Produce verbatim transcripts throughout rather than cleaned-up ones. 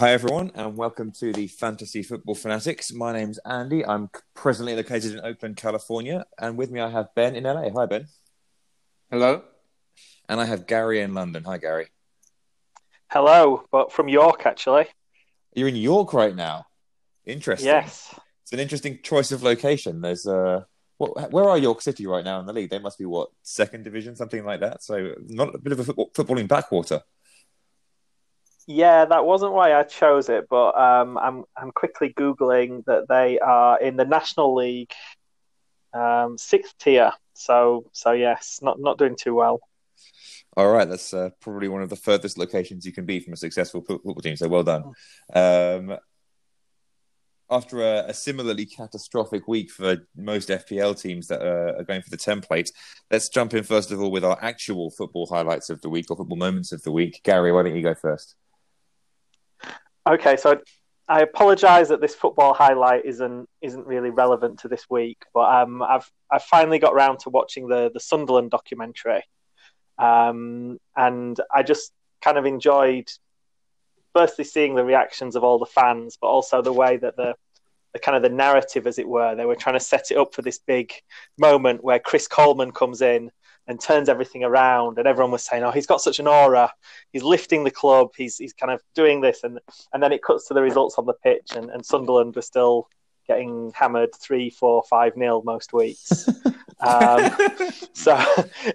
Hi everyone, and welcome to the Fantasy Football Fanatics. My name's Andy. I'm presently located in Oakland, California, and with me I have Ben in L A. Hi Ben. Hello. And I have Gary in London. Hi Gary. Hello, but from York actually. You're in York right now. Interesting. Yes. It's an interesting choice of location. There's uh, what, where are York City right now in the league? They must be what second division, something like that. So not a bit of a football, footballing backwater. Yeah, that wasn't why I chose it, but um, I'm I'm quickly Googling that they are in the National League, um, sixth tier. So so yes, not not doing too well. All right, that's uh, probably one of the furthest locations you can be from a successful football team. So well done. Um, after a, a similarly catastrophic week for most F P L teams that are, are going for the template, let's jump in first of all with our actual football highlights of the week or football moments of the week. Gary, why don't you go first? Okay, so I apologise that this football highlight isn't isn't really relevant to this week, but um, I've I've finally got round to watching the the Sunderland documentary, um, and I just kind of enjoyed, firstly seeing the reactions of all the fans, but also the way that the the kind of the narrative, as it were, they were trying to set it up for this big moment where Chris Coleman comes in and turns everything around, and everyone was saying, "Oh, he's got such an aura. He's lifting the club. He's he's kind of doing this," and and then it cuts to the results on the pitch, and, and Sunderland were still getting hammered three, four, five nil most weeks. um, so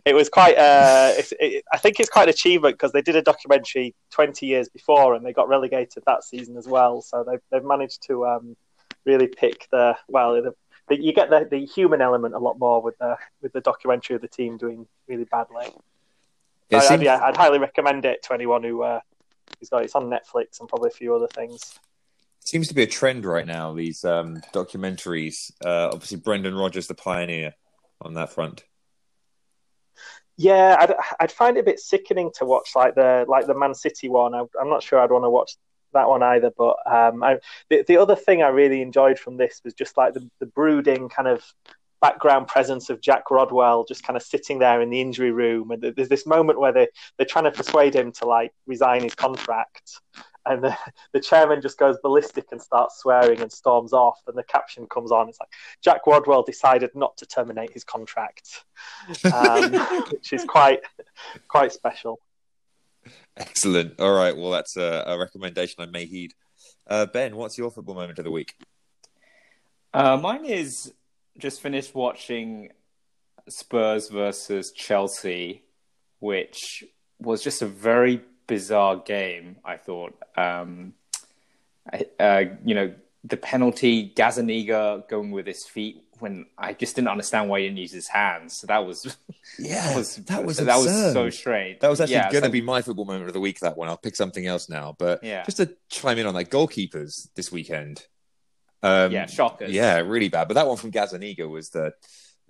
it was quite. Uh, it, it, I think it's quite an achievement because they did a documentary twenty years before, and they got relegated that season as well. So they've they've managed to um, really pick the well. The, You get the, the human element a lot more with the with the documentary of the team doing really badly. So seems... I'd, yeah, I'd highly recommend it to anyone who uh, who's got it. It's on Netflix and probably a few other things. It seems to be a trend right now, these um, documentaries. Uh, obviously, Brendan Rodgers, the pioneer on that front. Yeah, I'd, I'd find it a bit sickening to watch, like the like the Man City one. I, I'm not sure I'd want to watch that one either, but um I, the, the other thing I really enjoyed from this was just like the, the brooding kind of background presence of Jack Rodwell, just kind of sitting there in the injury room, and there's this moment where they they're trying to persuade him to like resign his contract, and the, the chairman just goes ballistic and starts swearing and storms off, and the caption comes on, it's like, "Jack Rodwell decided not to terminate his contract," um, which is quite quite special. Excellent. All right. Well, that's a, a recommendation I may heed. Uh, Ben, what's your football moment of the week? Uh, mine is just finished watching Spurs versus Chelsea, which was just a very bizarre game, I thought. Um, I, uh, you know, the penalty, Gazzaniga going with his feet, when I just didn't understand why he didn't use his hands. So that was, yeah, that was, that was, that was so strange. That was actually yeah, going to so... be my football moment of the week, that one. I'll pick something else now. But yeah. just to chime in on that, goalkeepers this weekend. Um, yeah, shockers. Yeah, really bad. But that one from Gazzaniga was the,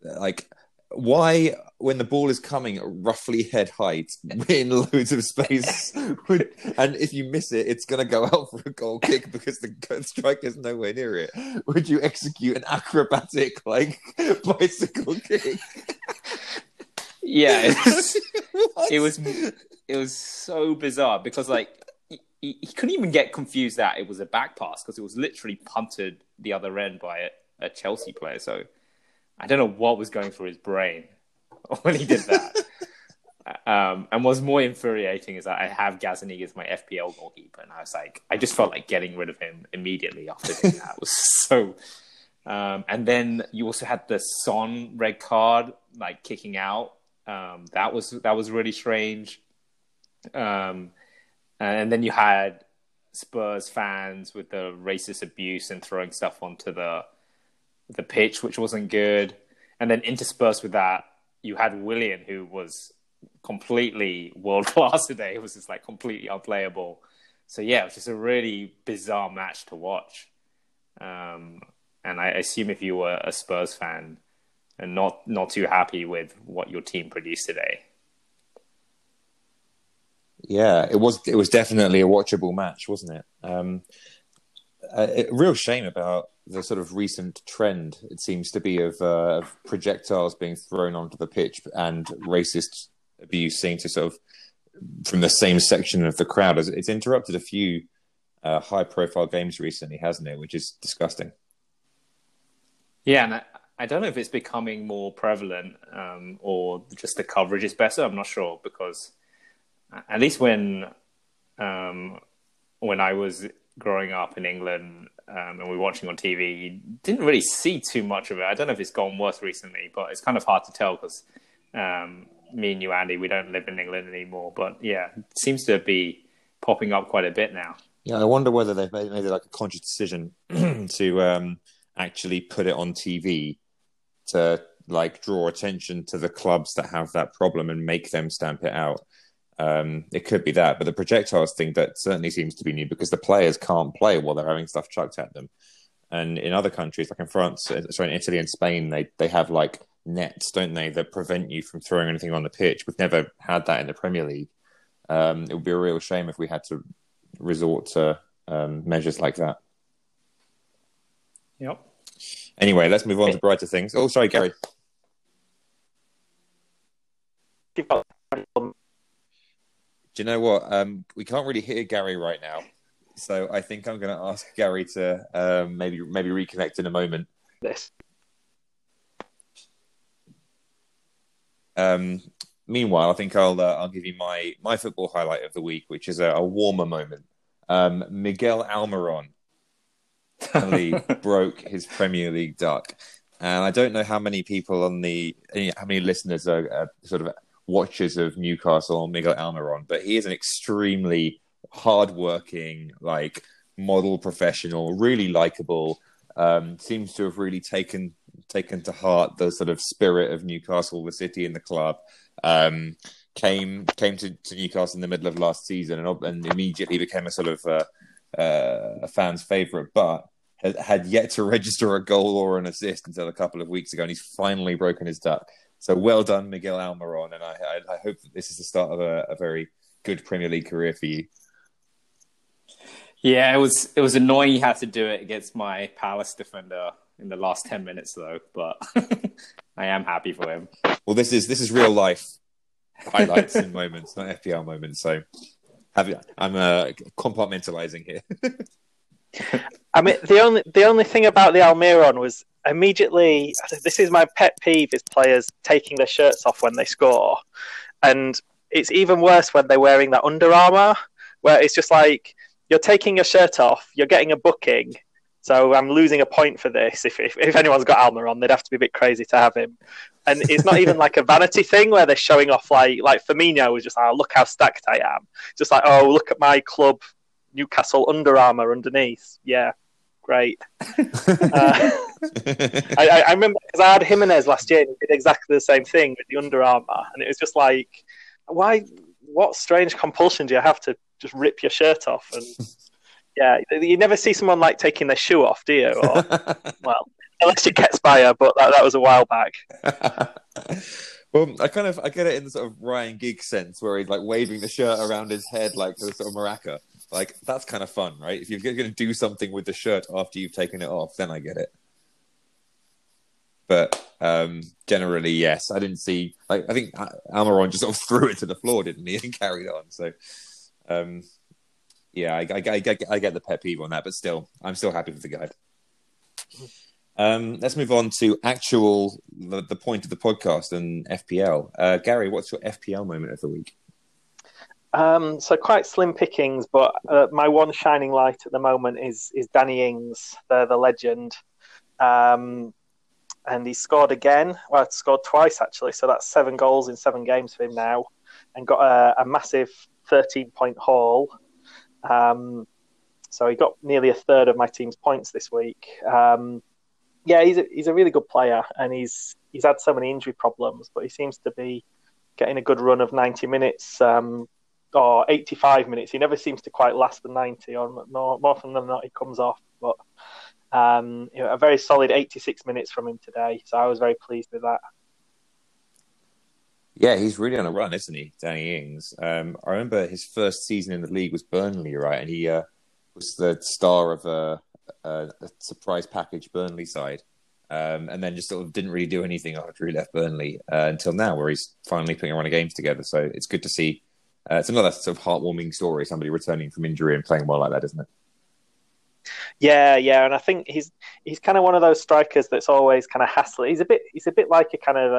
like, why, when the ball is coming roughly head height, in loads of space, would, and if you miss it, it's going to go out for a goal kick because the striker's nowhere near it, would you execute an acrobatic, like, bicycle kick? Yeah, it's, it was it was so bizarre because, like, he, he couldn't even get confused that it was a back pass because it was literally punted the other end by a, a Chelsea player, so... I don't know what was going through his brain when he did that. um, and what's more infuriating is that I have Gazzaniga as my F P L goalkeeper, and I was like, I just felt like getting rid of him immediately after doing that. It was so. Um, and then you also had the Son red card, like kicking out. Um, that was that was really strange. Um, and then you had Spurs fans with the racist abuse and throwing stuff onto the. the pitch, which wasn't good. And then interspersed with that, you had Willian, who was completely world-class today. It was just, like, completely unplayable. So, yeah, it was just a really bizarre match to watch. Um, and I assume if you were a Spurs fan and not, not too happy with what your team produced today. Yeah, it was it was definitely a watchable match, wasn't it? Um, a, a real shame about the sort of recent trend, it seems to be, of, uh, of projectiles being thrown onto the pitch and racist abuse seem to sort of from the same section of the crowd. It's interrupted a few uh, high-profile games recently, hasn't it? Which is disgusting. Yeah, and I, I don't know if it's becoming more prevalent um, or just the coverage is better. I'm not sure, because at least when um, when I was growing up in England um, and we were watching on T V, you didn't really see too much of it. I don't know if it's gone worse recently, but it's kind of hard to tell because um, me and you, Andy, we don't live in England anymore. But yeah, it seems to be popping up quite a bit now. Yeah, I wonder whether they've made, made like a conscious decision to um, actually put it on T V to like draw attention to the clubs that have that problem and make them stamp it out. Um, it could be that, but the projectiles thing, that certainly seems to be new, because the players can't play while they're having stuff chucked at them. And in other countries, like in France, sorry, in Italy and Spain, they, they have like nets, don't they, that prevent you from throwing anything on the pitch. We've never had that in the Premier League. Um, it would be a real shame if we had to resort to um, measures like that. Yep. Anyway, let's move on to brighter things. Oh, sorry, Gary. Do you know what? Um, we can't really hear Gary right now, so I think I'm going to ask Gary to um, maybe maybe reconnect in a moment. Yes. Um, meanwhile, I think I'll uh, I'll give you my my football highlight of the week, which is a, a warmer moment. Um, Miguel Almirón broke his Premier League duck, and I don't know how many people on the how many listeners are uh, sort of watchers of Newcastle, Miguel Almirón, but he is an extremely hardworking, like model professional, really likable. Um, seems to have really taken taken to heart the sort of spirit of Newcastle, the city, and the club. Um, came came to, to Newcastle in the middle of last season and, and immediately became a sort of uh, uh, a fan's favourite, but had, had yet to register a goal or an assist until a couple of weeks ago, and he's finally broken his duck. So well done, Miguel Almirón, and I, I, I hope that this is the start of a, a very good Premier League career for you. Yeah, it was it was annoying you had to do it against my Palace defender in the last ten minutes, though. But I am happy for him. Well, this is this is real life highlights and moments, not F P L moments. So have you, I'm uh, compartmentalizing here. I mean, the only the only thing about the Almirón was, immediately, this is my pet peeve, is players taking their shirts off when they score. And it's even worse when they're wearing that Under Armour, where it's just like, you're taking your shirt off, you're getting a booking, so I'm losing a point for this. If if, if anyone's got Almirón, they'd have to be a bit crazy to have him. And it's not even like a vanity thing where they're showing off, like, like Firmino was just like, oh, look how stacked I am. Just like, oh, look at my club, Newcastle Under Armour underneath. Yeah. Great. uh, I, I remember because I had Jimenez last year, and he did exactly the same thing with the Under Armour, and it was just like, why? What strange compulsion do you have to just rip your shirt off? And yeah, you never see someone like taking their shoe off, do you? Or, well, unless you get Spire, but that, that was a while back. Well, I kind of I get it in the sort of Ryan Giggs sense, where he's like waving the shirt around his head like the sort of maraca. Like, that's kind of fun, right? If you're going to do something with the shirt after you've taken it off, then I get it. But um, generally, yes. I didn't see... Like, I think Almirón just sort of threw it to the floor, didn't he? And carried on. So, um, yeah, I, I, I, I get the pet peeve on that. But still, I'm still happy with the guy. Um, let's move on to actual... The, the point of the podcast and F P L. Uh, Gary, what's your F P L moment of the week? Um, so quite slim pickings, but uh, my one shining light at the moment is is Danny Ings, the, the legend. Um, and he scored again. Well, scored twice, actually. So that's seven goals in seven games for him now, and got a, a massive thirteen-point haul. Um, so he got nearly a third of my team's points this week. Um, yeah, he's a, he's a really good player, and he's he's had so many injury problems, but he seems to be getting a good run of ninety minutes, um or eighty-five minutes. He never seems to quite last the ninety, or more, more often than not, he comes off. But um, you know, a very solid eighty-six minutes from him today, so I was very pleased with that. Yeah, he's really on a run, isn't he, Danny Ings? Um, I remember his first season in the league was Burnley, right? And he uh, was the star of a, a, a surprise package Burnley side. Um, and then just sort of didn't really do anything after he left Burnley uh, until now, where he's finally putting a run of games together. So it's good to see. Uh, it's another sort of heartwarming story, somebody returning from injury and playing well like that, isn't it? Yeah, yeah, and I think he's he's kind of one of those strikers that's always kind of hassling. He's a bit he's a bit like a kind of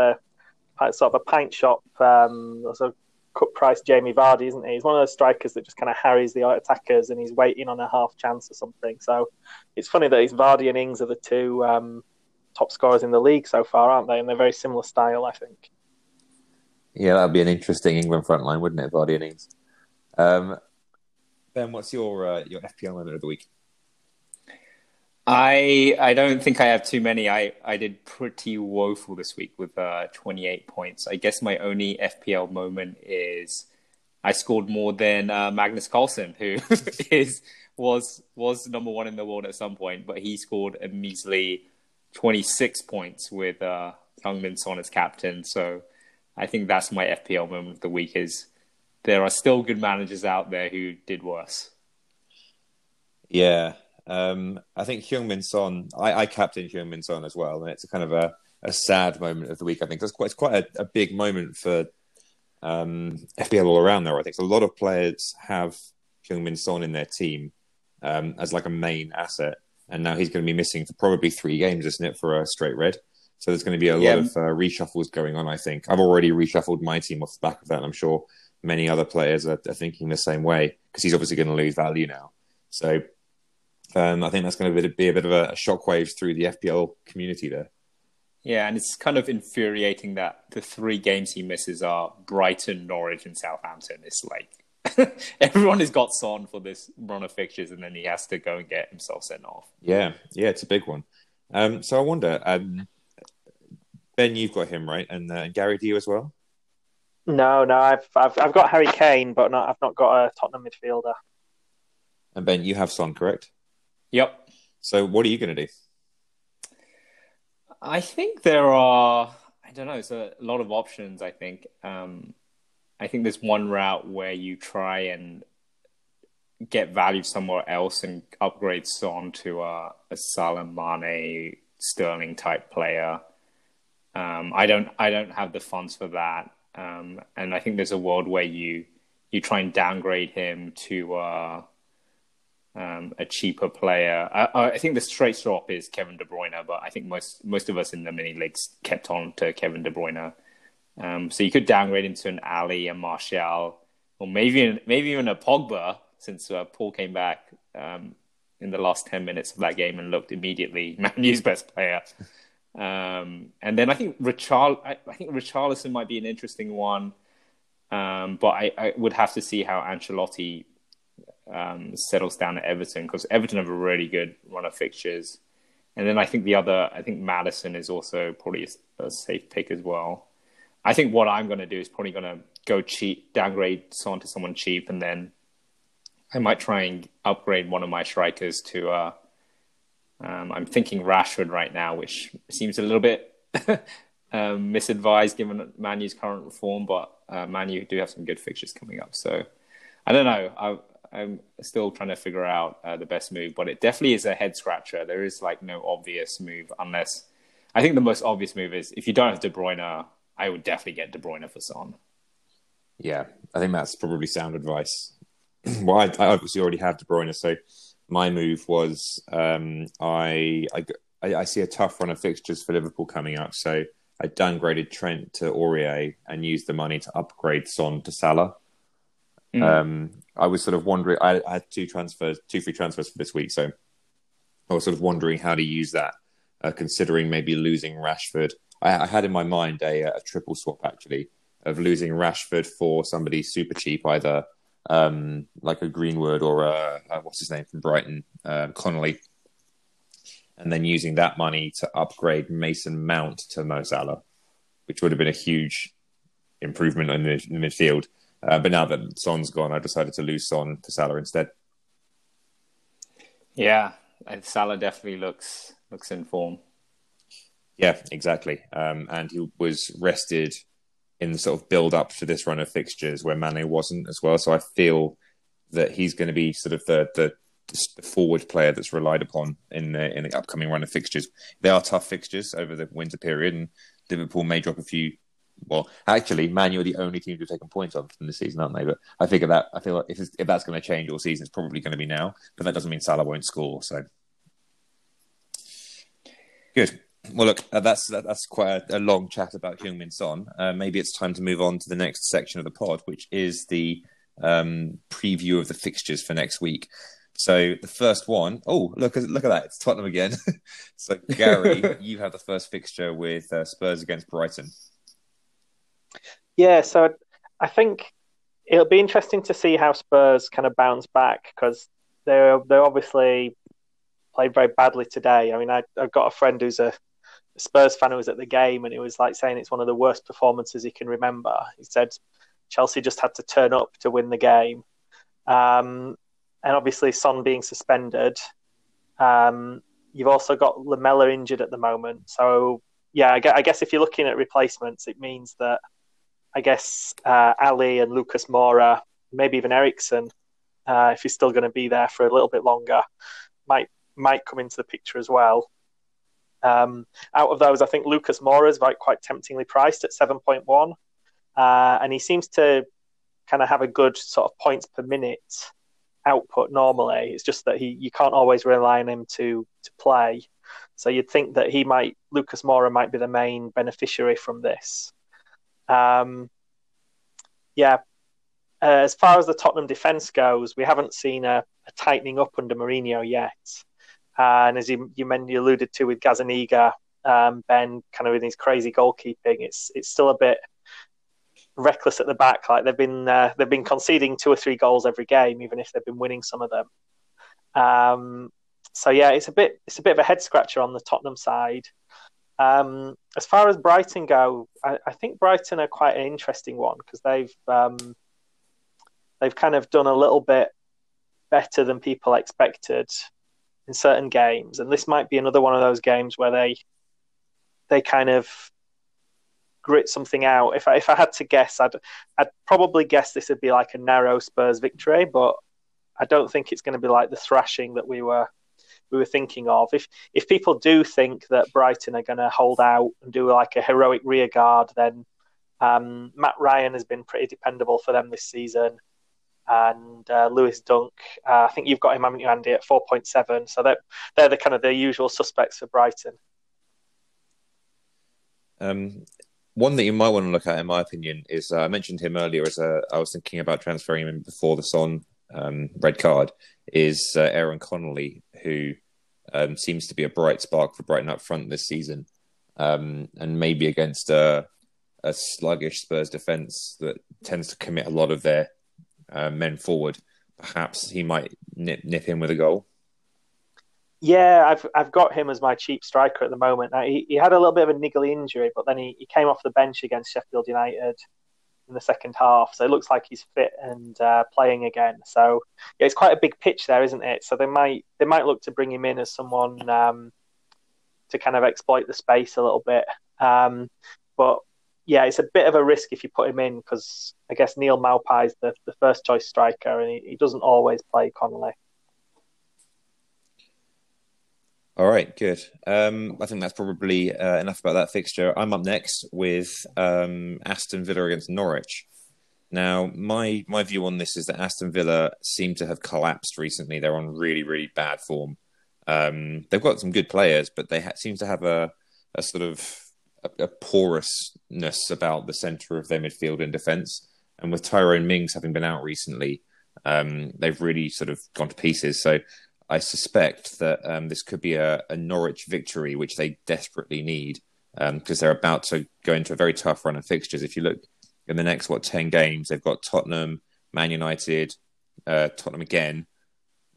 a sort of a pint shop, um, sort of cut price Jamie Vardy, isn't he? He's one of those strikers that just kind of harries the attackers, and he's waiting on a half chance or something. So it's funny that he's Vardy and Ings are the two um, top scorers in the league so far, aren't they? And they're very similar style, I think. Yeah, that'd be an interesting England front line, wouldn't it? Vardy and Ings. Um, Ben, what's your uh, your F P L moment of the week? I I don't think I have too many. I, I did pretty woeful this week with uh, twenty-eight points. I guess my only F P L moment is I scored more than uh, Magnus Carlsen, who is was was number one in the world at some point, but he scored a measly twenty-six points with uh, Heung-Min Son as captain. So I think that's my F P L moment of the week. Is there are still good managers out there who did worse. Yeah. Um, I think Heung-Min Son, I, I captained Heung-Min Son as well, and it's a kind of a, a sad moment of the week, I think. It's quite, it's quite a, a big moment for um, F P L all around there, I think. So a lot of players have Heung-Min Son in their team um, as like a main asset, and now he's going to be missing for probably three games, isn't it, for a straight red? So there's going to be a yeah. lot of uh, reshuffles going on, I think. I've already reshuffled my team off the back of that, and I'm sure many other players are, are thinking the same way, because he's obviously going to lose value now. So... Um, I think that's going to be a bit of a shockwave through the F P L community there. Yeah, and it's kind of infuriating that the three games he misses are Brighton, Norwich, and Southampton. It's like everyone has got Son for this run of fixtures, and then he has to go and get himself sent off. Yeah, yeah, it's a big one. Um, so I wonder, um, Ben, you've got him, right? And uh, Gary, do you as well? No, no, I've, I've I've got Harry Kane, but not, I've not got a Tottenham midfielder. And Ben, you have Son, correct? Yep. So what are you going to do? I think there are, I don't know, it's a lot of options, I think. Um, I think there's one route where you try and get value somewhere else and upgrade Son to a, a Salah, Mane, Sterling-type player. Um, I don't I don't have the funds for that. Um, and I think there's a world where you, you try and downgrade him to... Uh, Um, a cheaper player. I, I think the straight swap is Kevin De Bruyne, but I think most most of us in the mini leagues kept on to Kevin De Bruyne. Um, so you could downgrade into an Ali, a Martial, or maybe maybe even a Pogba, since uh, Paul came back um, in the last ten minutes of that game and looked immediately Manu's best player. Um, and then I think Richarl, I, I think Richarlison might be an interesting one, um, but I, I would have to see how Ancelotti Um, settles down at Everton, because Everton have a really good run of fixtures. And then I think the other, I think Maddison is also probably a, a safe pick as well. I think what I'm going to do is probably going to go cheap, downgrade Son to someone cheap, and then I might try and upgrade one of my strikers to, uh, um, I'm thinking Rashford right now, which seems a little bit um, misadvised given Manu's current form, but uh, Manu do have some good fixtures coming up. So I don't know. I I'm still trying to figure out uh, the best move, but it definitely is a head scratcher. There is like no obvious move, unless I think the most obvious move is if you don't have De Bruyne, I would definitely get De Bruyne for Son. Yeah, I think that's probably sound advice. Well, I, I obviously already have De Bruyne, so my move was um, I, I I see a tough run of fixtures for Liverpool coming up, so I downgraded Trent to Aurier and used the money to upgrade Son to Salah. Mm. Um, I was sort of wondering, I, I had two transfers, two free transfers for this week, so I was sort of wondering how to use that, uh, considering maybe losing Rashford. I, I had in my mind a, a triple swap, actually, of losing Rashford for somebody super cheap, either um, like a Greenwood or a, a, what's his name from Brighton, uh, Connolly, and then using that money to upgrade Mason Mount to Mo Salah, which would have been a huge improvement in the, in the midfield. Uh, but now that Son's gone, I decided to lose Son to Salah instead. Yeah, and Salah definitely looks looks in form. Yeah, exactly. Um, and he was rested in the sort of build-up to this run of fixtures where Mane wasn't as well. So I feel that he's going to be sort of the, the, the forward player that's relied upon in the, in the upcoming run of fixtures. They are tough fixtures over the winter period, and Liverpool may drop a few Well, actually, Man U are the only team to have taken points off them this season, aren't they? But I figure that I feel like if, if that's going to change all season, it's probably going to be now. But that doesn't mean Salah won't score. So good. Well, look, uh, that's that, that's quite a, a long chat about Heung-Min Son. Uh, maybe it's time to move on to the next section of the pod, which is the um, preview of the fixtures for next week. So the first one, oh, look, look at that. It's Tottenham again. So, Gary, you have the first fixture with uh, Spurs against Brighton. Yeah, so I think it'll be interesting to see how Spurs kind of bounce back, because they're, they're obviously played very badly today. I mean, I, I've got a friend who's a Spurs fan who was at the game, and it was like saying it's one of the worst performances he can remember. He said Chelsea just had to turn up to win the game. Um, and obviously Son being suspended. Um, you've also got Lamella injured at the moment. So, yeah, I guess, I guess if you're looking at replacements, it means that I guess uh, Ali and Lucas Moura, maybe even Eriksson, uh, if he's still going to be there for a little bit longer, might might come into the picture as well. Um, out of those, I think Lucas Moura is quite, quite temptingly priced at seven point one. Uh, and he seems to kind of have a good sort of points per minute output normally. It's just that he you can't always rely on him to, to play. So you'd think that he might, Lucas Moura might be the main beneficiary from this. Um, yeah, uh, as far as the Tottenham defence goes, we haven't seen a, a tightening up under Mourinho yet. Uh, and as you you, meant, you alluded to with Gazzaniga, um, Ben, kind of in his crazy goalkeeping, it's it's still a bit reckless at the back. Like they've been uh, they've been conceding two or three goals every game, even if they've been winning some of them. Um, so yeah, it's a bit it's a bit of a head scratcher on the Tottenham side. Um, as far as Brighton go, I, I think Brighton are quite an interesting one because they've um, they've kind of done a little bit better than people expected in certain games, and this might be another one of those games where they they kind of grit something out. If I if I had to guess, I'd I'd probably guess this would be like a narrow Spurs victory, but I don't think it's going to be like the thrashing that we were. we were thinking of. If if people do think that Brighton are going to hold out and do like a heroic rear guard, then um, Matt Ryan has been pretty dependable for them this season. And uh, Lewis Dunk, uh, I think you've got him, haven't you, Andy, at four point seven. So they're, they're the kind of the usual suspects for Brighton. Um, one that you might want to look at, in my opinion, is uh, I mentioned him earlier as a, I was thinking about transferring him before the Son um, red card, is uh, Aaron Connolly, who um, seems to be a bright spark for Brighton up front this season. Um, and maybe against a, a sluggish Spurs defence that tends to commit a lot of their uh, men forward, perhaps he might nip nip him with a goal. Yeah, I've I've got him as my cheap striker at the moment. Now, he, he had a little bit of a niggly injury, but then he, he came off the bench against Sheffield United in the second half, so it looks like he's fit and uh, playing again. So yeah, it's quite a big pitch there, isn't it? So they might they might look to bring him in as someone um, to kind of exploit the space a little bit. Um, but yeah, it's a bit of a risk if you put him in, because I guess Neal Maupai's the, the first choice striker, and he, he doesn't always play Connolly. All right, good. Um, I think that's probably uh, enough about that fixture. I'm up next with um, Aston Villa against Norwich. Now, my my view on this is that Aston Villa seem to have collapsed recently. They're on really, really bad form. Um, they've got some good players, but they ha- seem to have a, a sort of a, a porousness about the centre of their midfield and defence. And with Tyrone Mings having been out recently, um, they've really sort of gone to pieces. So I suspect that um, this could be a, a Norwich victory, which they desperately need, because um, they're about to go into a very tough run of fixtures. If you look in the next, what, ten games, they've got Tottenham, Man United, uh, Tottenham again,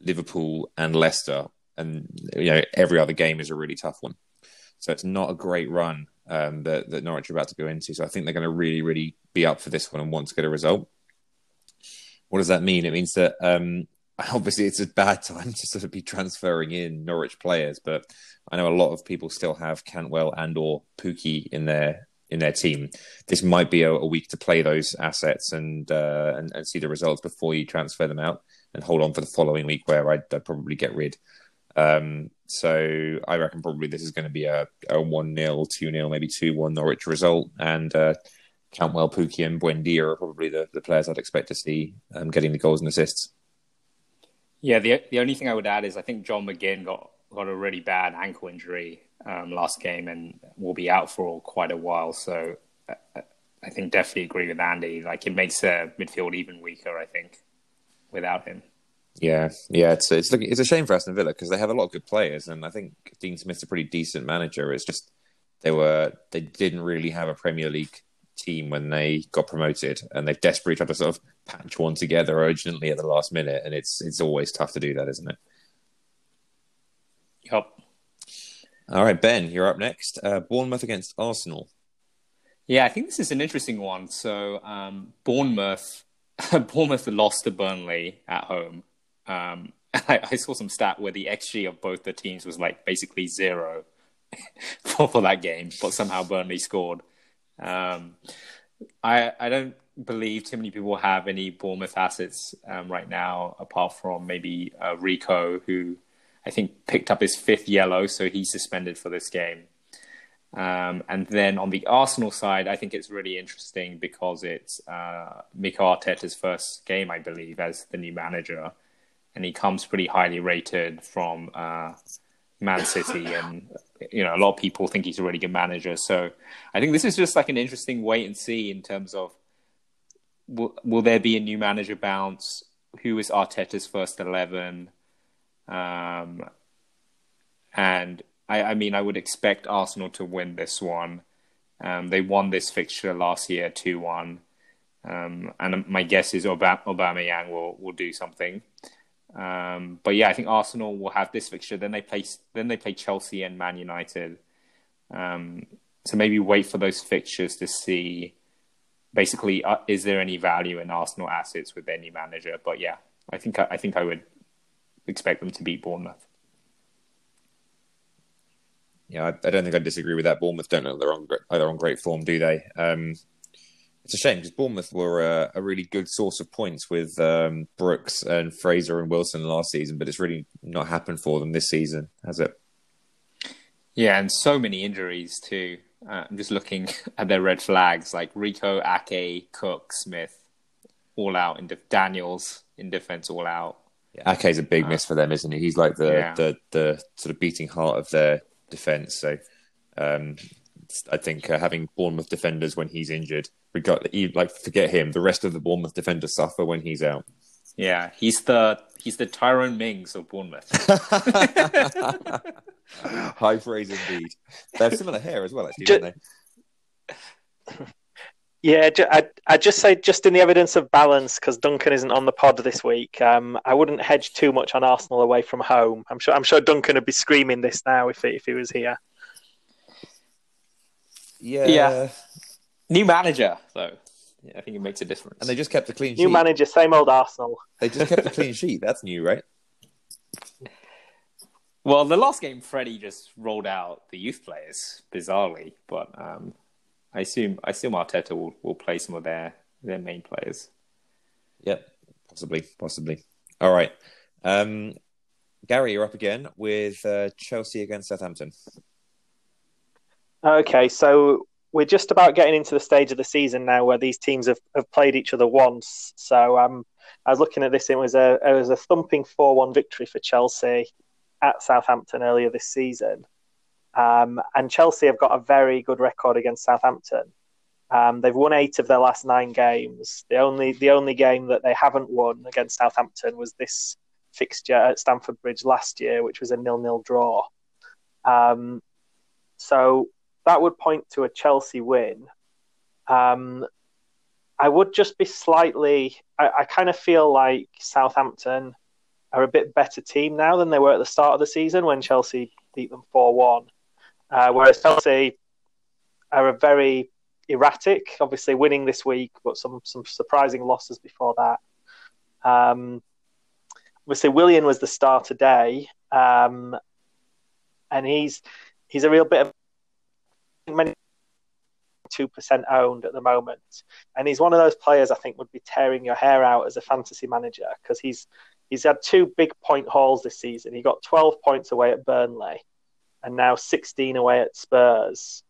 Liverpool and Leicester. And you know, every other game is a really tough one. So it's not a great run um, that, that Norwich are about to go into. So I think they're going to really, really be up for this one and want to get a result. What does that mean? It means that... Um, Obviously, it's a bad time to sort of be transferring in Norwich players, but I know a lot of people still have Cantwell and or Pukki in their in their team. This might be a, a week to play those assets and, uh, and and see the results before you transfer them out and hold on for the following week where I'd, I'd probably get rid. Um, so I reckon probably this is going to be a, a one nil, two nil, maybe two one Norwich result, and uh, Cantwell, Pukki and Buendia are probably the, the players I'd expect to see um, getting the goals and assists. Yeah, the the only thing I would add is I think John McGinn got, got a really bad ankle injury um, last game and will be out for quite a while. So uh, I think definitely agree with Andy. Like it makes uh, midfield even weaker, I think, without him. Yeah, yeah, it's it's looking, it's a shame for Aston Villa because they have a lot of good players, and I think Dean Smith's a pretty decent manager. It's just they were they didn't really have a Premier League team when they got promoted, and they've desperately tried to sort of patch one together urgently at the last minute, and it's it's always tough to do that, isn't it? Yep. All right, Ben, you're up next. Uh, Bournemouth against Arsenal. Yeah, I think this is an interesting one. So um, Bournemouth, Bournemouth lost to Burnley at home. Um, I, I saw some stat where the X G of both the teams was like basically zero for, for that game, but somehow Burnley scored. Um, I I don't believe too many people have any Bournemouth assets um, right now, apart from maybe uh, Rico, who I think picked up his fifth yellow, so he's suspended for this game. Um, and then on the Arsenal side, I think it's really interesting because it's uh, Mikel Arteta's first game, I believe, as the new manager. And he comes pretty highly rated from uh, Man City. And, you know, a lot of people think he's a really good manager. So I think this is just like an interesting wait and see in terms of will, will there be a new manager bounce? Who is Arteta's first eleven? Um, and I, I mean, I would expect Arsenal to win this one. Um, they won this fixture last year two one. Um, and my guess is Obama, Aubameyang will, will do something. Um, but yeah, I think Arsenal will have this fixture. Then they play, then they play Chelsea and Man United. Um, so maybe wait for those fixtures to see. Basically, uh, is there any value in Arsenal assets with their new manager? But yeah, I think I, I think I would expect them to beat Bournemouth. Yeah, I, I don't think I disagree with that. Bournemouth don't know they're on they're on great form, do they? Um, It's a shame because Bournemouth were a, a really good source of points with um, Brooks and Fraser and Wilson last season, but it's really not happened for them this season, has it? Yeah, and so many injuries too. Uh, I'm just looking at their red flags, like Rico, Ake, Cook, Smith, all out. In de- Daniels in defence, all out. Yeah, Ake's a big uh, miss for them, isn't he? He's like the, yeah. the, the sort of beating heart of their defence. So um, I think uh, having Bournemouth defenders when he's injured, We got like forget him. The rest of the Bournemouth defenders suffer when he's out. Yeah, he's the he's the Tyrone Mings of Bournemouth. High praise indeed. They have similar hair as well, actually, just, don't they? Yeah, I I just say just in the evidence of balance because Duncan isn't on the pod this week. Um, I wouldn't hedge too much on Arsenal away from home. I'm sure I'm sure Duncan would be screaming this now if he, if he was here. Yeah. Yeah. New manager, though. Yeah, I think it makes a difference. And they just kept a clean sheet. New manager, same old Arsenal. They just kept a clean sheet. That's new, right? Well, the last game, Freddie just rolled out the youth players, bizarrely. But um, I assume I assume Arteta will, will play some of their, their main players. Yep, possibly, possibly. All right. Um, Gary, you're up again with uh, Chelsea against Southampton. Okay, so we're just about getting into the stage of the season now where these teams have, have played each other once. So um, I was looking at this. It was a it was a thumping four one victory for Chelsea at Southampton earlier this season. Um, and Chelsea have got a very good record against Southampton. Um, they've won eight of their last nine games. The only the only game that they haven't won against Southampton was this fixture at Stamford Bridge last year, which was a nil nil draw. Um, so that would point to a Chelsea win. Um, I would just be slightly... I, I kind of feel like Southampton are a bit better team now than they were at the start of the season when Chelsea beat them four one. Uh, whereas Chelsea are a very erratic, obviously winning this week, but some, some surprising losses before that. Um, obviously, Willian was the star today. Um, and he's he's a real bit of... two percent owned at the moment, and he's one of those players I think would be tearing your hair out as a fantasy manager because he's he's had two big point hauls this season. He got twelve points away at Burnley and now sixteen away at Spurs,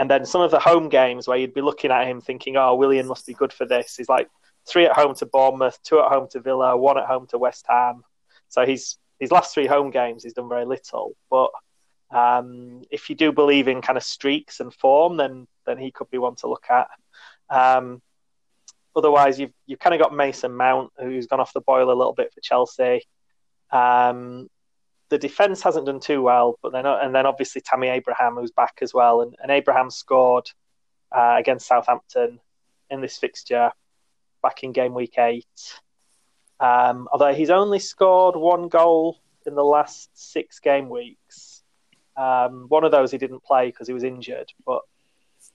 And then some of the home games where you'd be looking at him thinking, oh, Willian must be good for this. He's like three at home to Bournemouth, two at home to Villa, one at home to West Ham. So he's his last three home games, he's done very little. But um, if you do believe in kind of streaks and form, then then he could be one to look at. Um, otherwise, you've, you've kind of got Mason Mount, who's gone off the boil a little bit for Chelsea. Um, the defence hasn't done too well, but then and then obviously Tammy Abraham, who's back as well, and, and Abraham scored uh, against Southampton in this fixture back in game week eight. Um, although he's only scored one goal in the last six game weeks. Um, one of those he didn't play because he was injured, but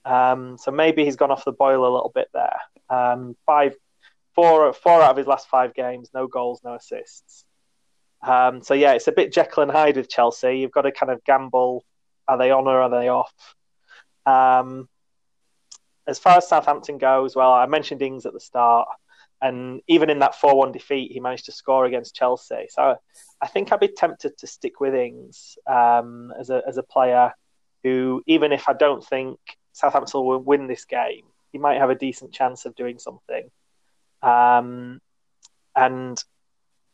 um, so maybe he's gone off the boil a little bit there. Um, five, four, four out of his last five games, no goals, no assists. Um, so, yeah, it's a bit Jekyll and Hyde with Chelsea. You've got to kind of gamble. Are they on or are they off? Um, as far as Southampton goes, well, I mentioned Ings at the start. And even in that four one defeat, he managed to score against Chelsea. So I think I'd be tempted to stick with Ings um, as a as a player who, even if I don't think Southampton will win this game, he might have a decent chance of doing something. Um, and...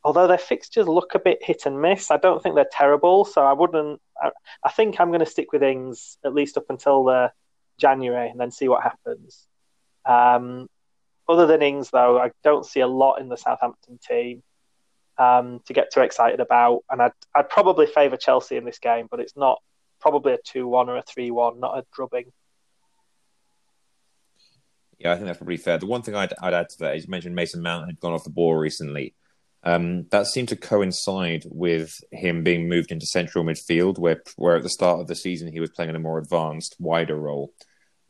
Although their fixtures look a bit hit and miss, I don't think they're terrible. So I wouldn't. I, I think I'm going to stick with Ings at least up until uh, January, and then see what happens. Um, other than Ings, though, I don't see a lot in the Southampton team um, to get too excited about. And I'd, I'd probably favour Chelsea in this game, but it's not probably a two one or a three one, not a drubbing. Yeah, I think that's probably fair. The one thing I'd, I'd add to that is you mentioned Mason Mount had gone off the ball recently. Um, that seemed to coincide with him being moved into central midfield, where where at the start of the season he was playing in a more advanced, wider role,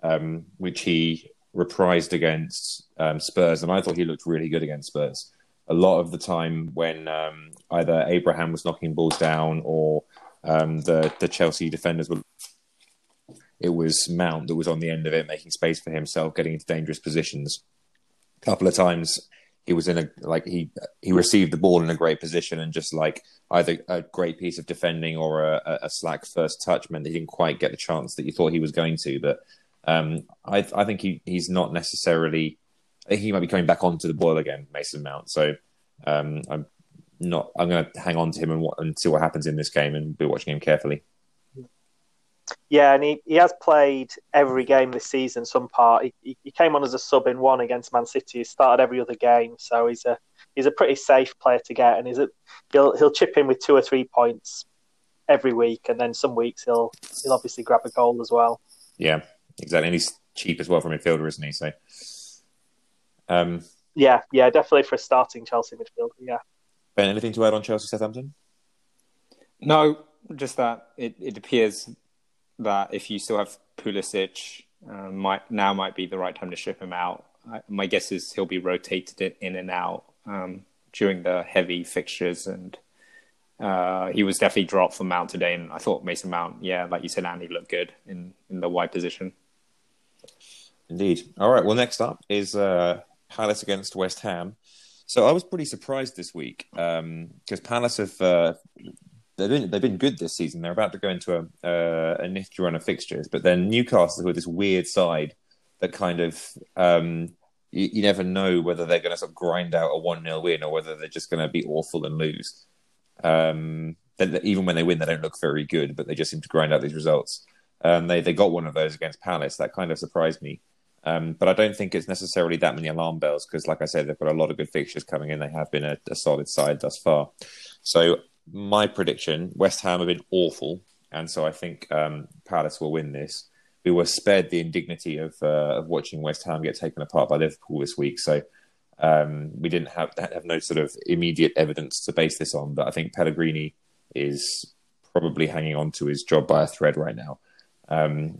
um, which he reprised against um, Spurs. And I thought he looked really good against Spurs. A lot of the time when um, either Abraham was knocking balls down or um, the, the Chelsea defenders were... It was Mount that was on the end of it, making space for himself, getting into dangerous positions. A couple of times... He was in a like he he received the ball in a great position, and just like either a great piece of defending or a, a slack first touch meant that he didn't quite get the chance that you thought he was going to. But um, I I think he, he's not necessarily. I think he might be coming back onto the boil again, Mason Mount. So um, I'm not. I'm going to hang on to him and, and see what happens in this game, and be watching him carefully. Yeah, and he, he has played every game this season, some part. He, he came on as a sub in one against Man City. He started every other game, so he's a he's a pretty safe player to get, and he's a, he'll he'll chip in with two or three points every week, and then some weeks he'll he'll obviously grab a goal as well. Yeah, exactly, and he's cheap as well for midfielder, isn't he? So, um, yeah, yeah, definitely for a starting Chelsea midfielder. Yeah, Ben, anything to add on Chelsea Southampton? No, just that it it appears. That if you still have Pulisic, uh, might now might be the right time to ship him out. I, my guess is he'll be rotated in and out um, during the heavy fixtures, and uh, he was definitely dropped for Mount today. And I thought Mason Mount, yeah, like you said, Andy looked good in, in the wide position. Indeed. All right. Well, next up is uh, Palace against West Ham. So I was pretty surprised this week because um, Palace have. Uh, They've been, they've been good this season. They're about to go into a, uh, a nifty run of fixtures. But then Newcastle, who are this weird side that kind of... Um, you, you never know whether they're going to sort of grind out a one nil win or whether they're just going to be awful and lose. Um, they, they, even when they win, they don't look very good, but they just seem to grind out these results. Um, they, they got one of those against Palace. That kind of surprised me. Um, but I don't think it's necessarily that many alarm bells because, like I said, they've got a lot of good fixtures coming in. They have been a, a solid side thus far. So... My prediction, West Ham have been awful, and so I think um, Palace will win this. We were spared the indignity of uh, of watching West Ham get taken apart by Liverpool this week, so um, we didn't have have no sort of immediate evidence to base this on, but I think Pellegrini is probably hanging on to his job by a thread right now. Um,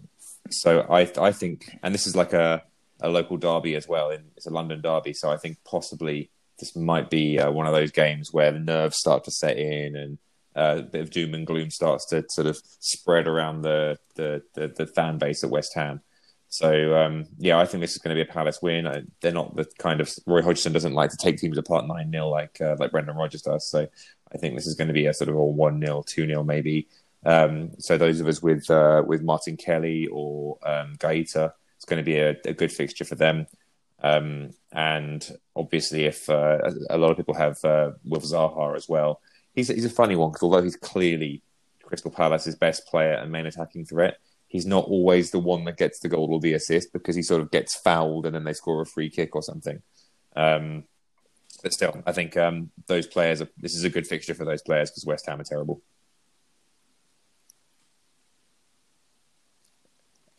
so I I think, and this is like a, a local derby as well, and it's a London derby, so I think possibly... This might be uh, one of those games where the nerves start to set in and uh, a bit of doom and gloom starts to sort of spread around the the, the, the fan base at West Ham. So, um, yeah, I think this is going to be a Palace win. I, they're not the kind of... Roy Hodgson doesn't like to take teams apart nine nil like uh, like Brendan Rodgers does. So I think this is going to be a sort of a one nil, two nil maybe. Um, so those of us with uh, with Martin Kelly or um, Gaeta, it's going to be a, a good fixture for them. Um, and obviously, if uh, a lot of people have uh, Wilf Zaha as well, he's he's a funny one because although he's clearly Crystal Palace's best player and main attacking threat, he's not always the one that gets the goal or the assist because he sort of gets fouled and then they score a free kick or something. Um, but still, I think um, those players are, this is a good fixture for those players because West Ham are terrible.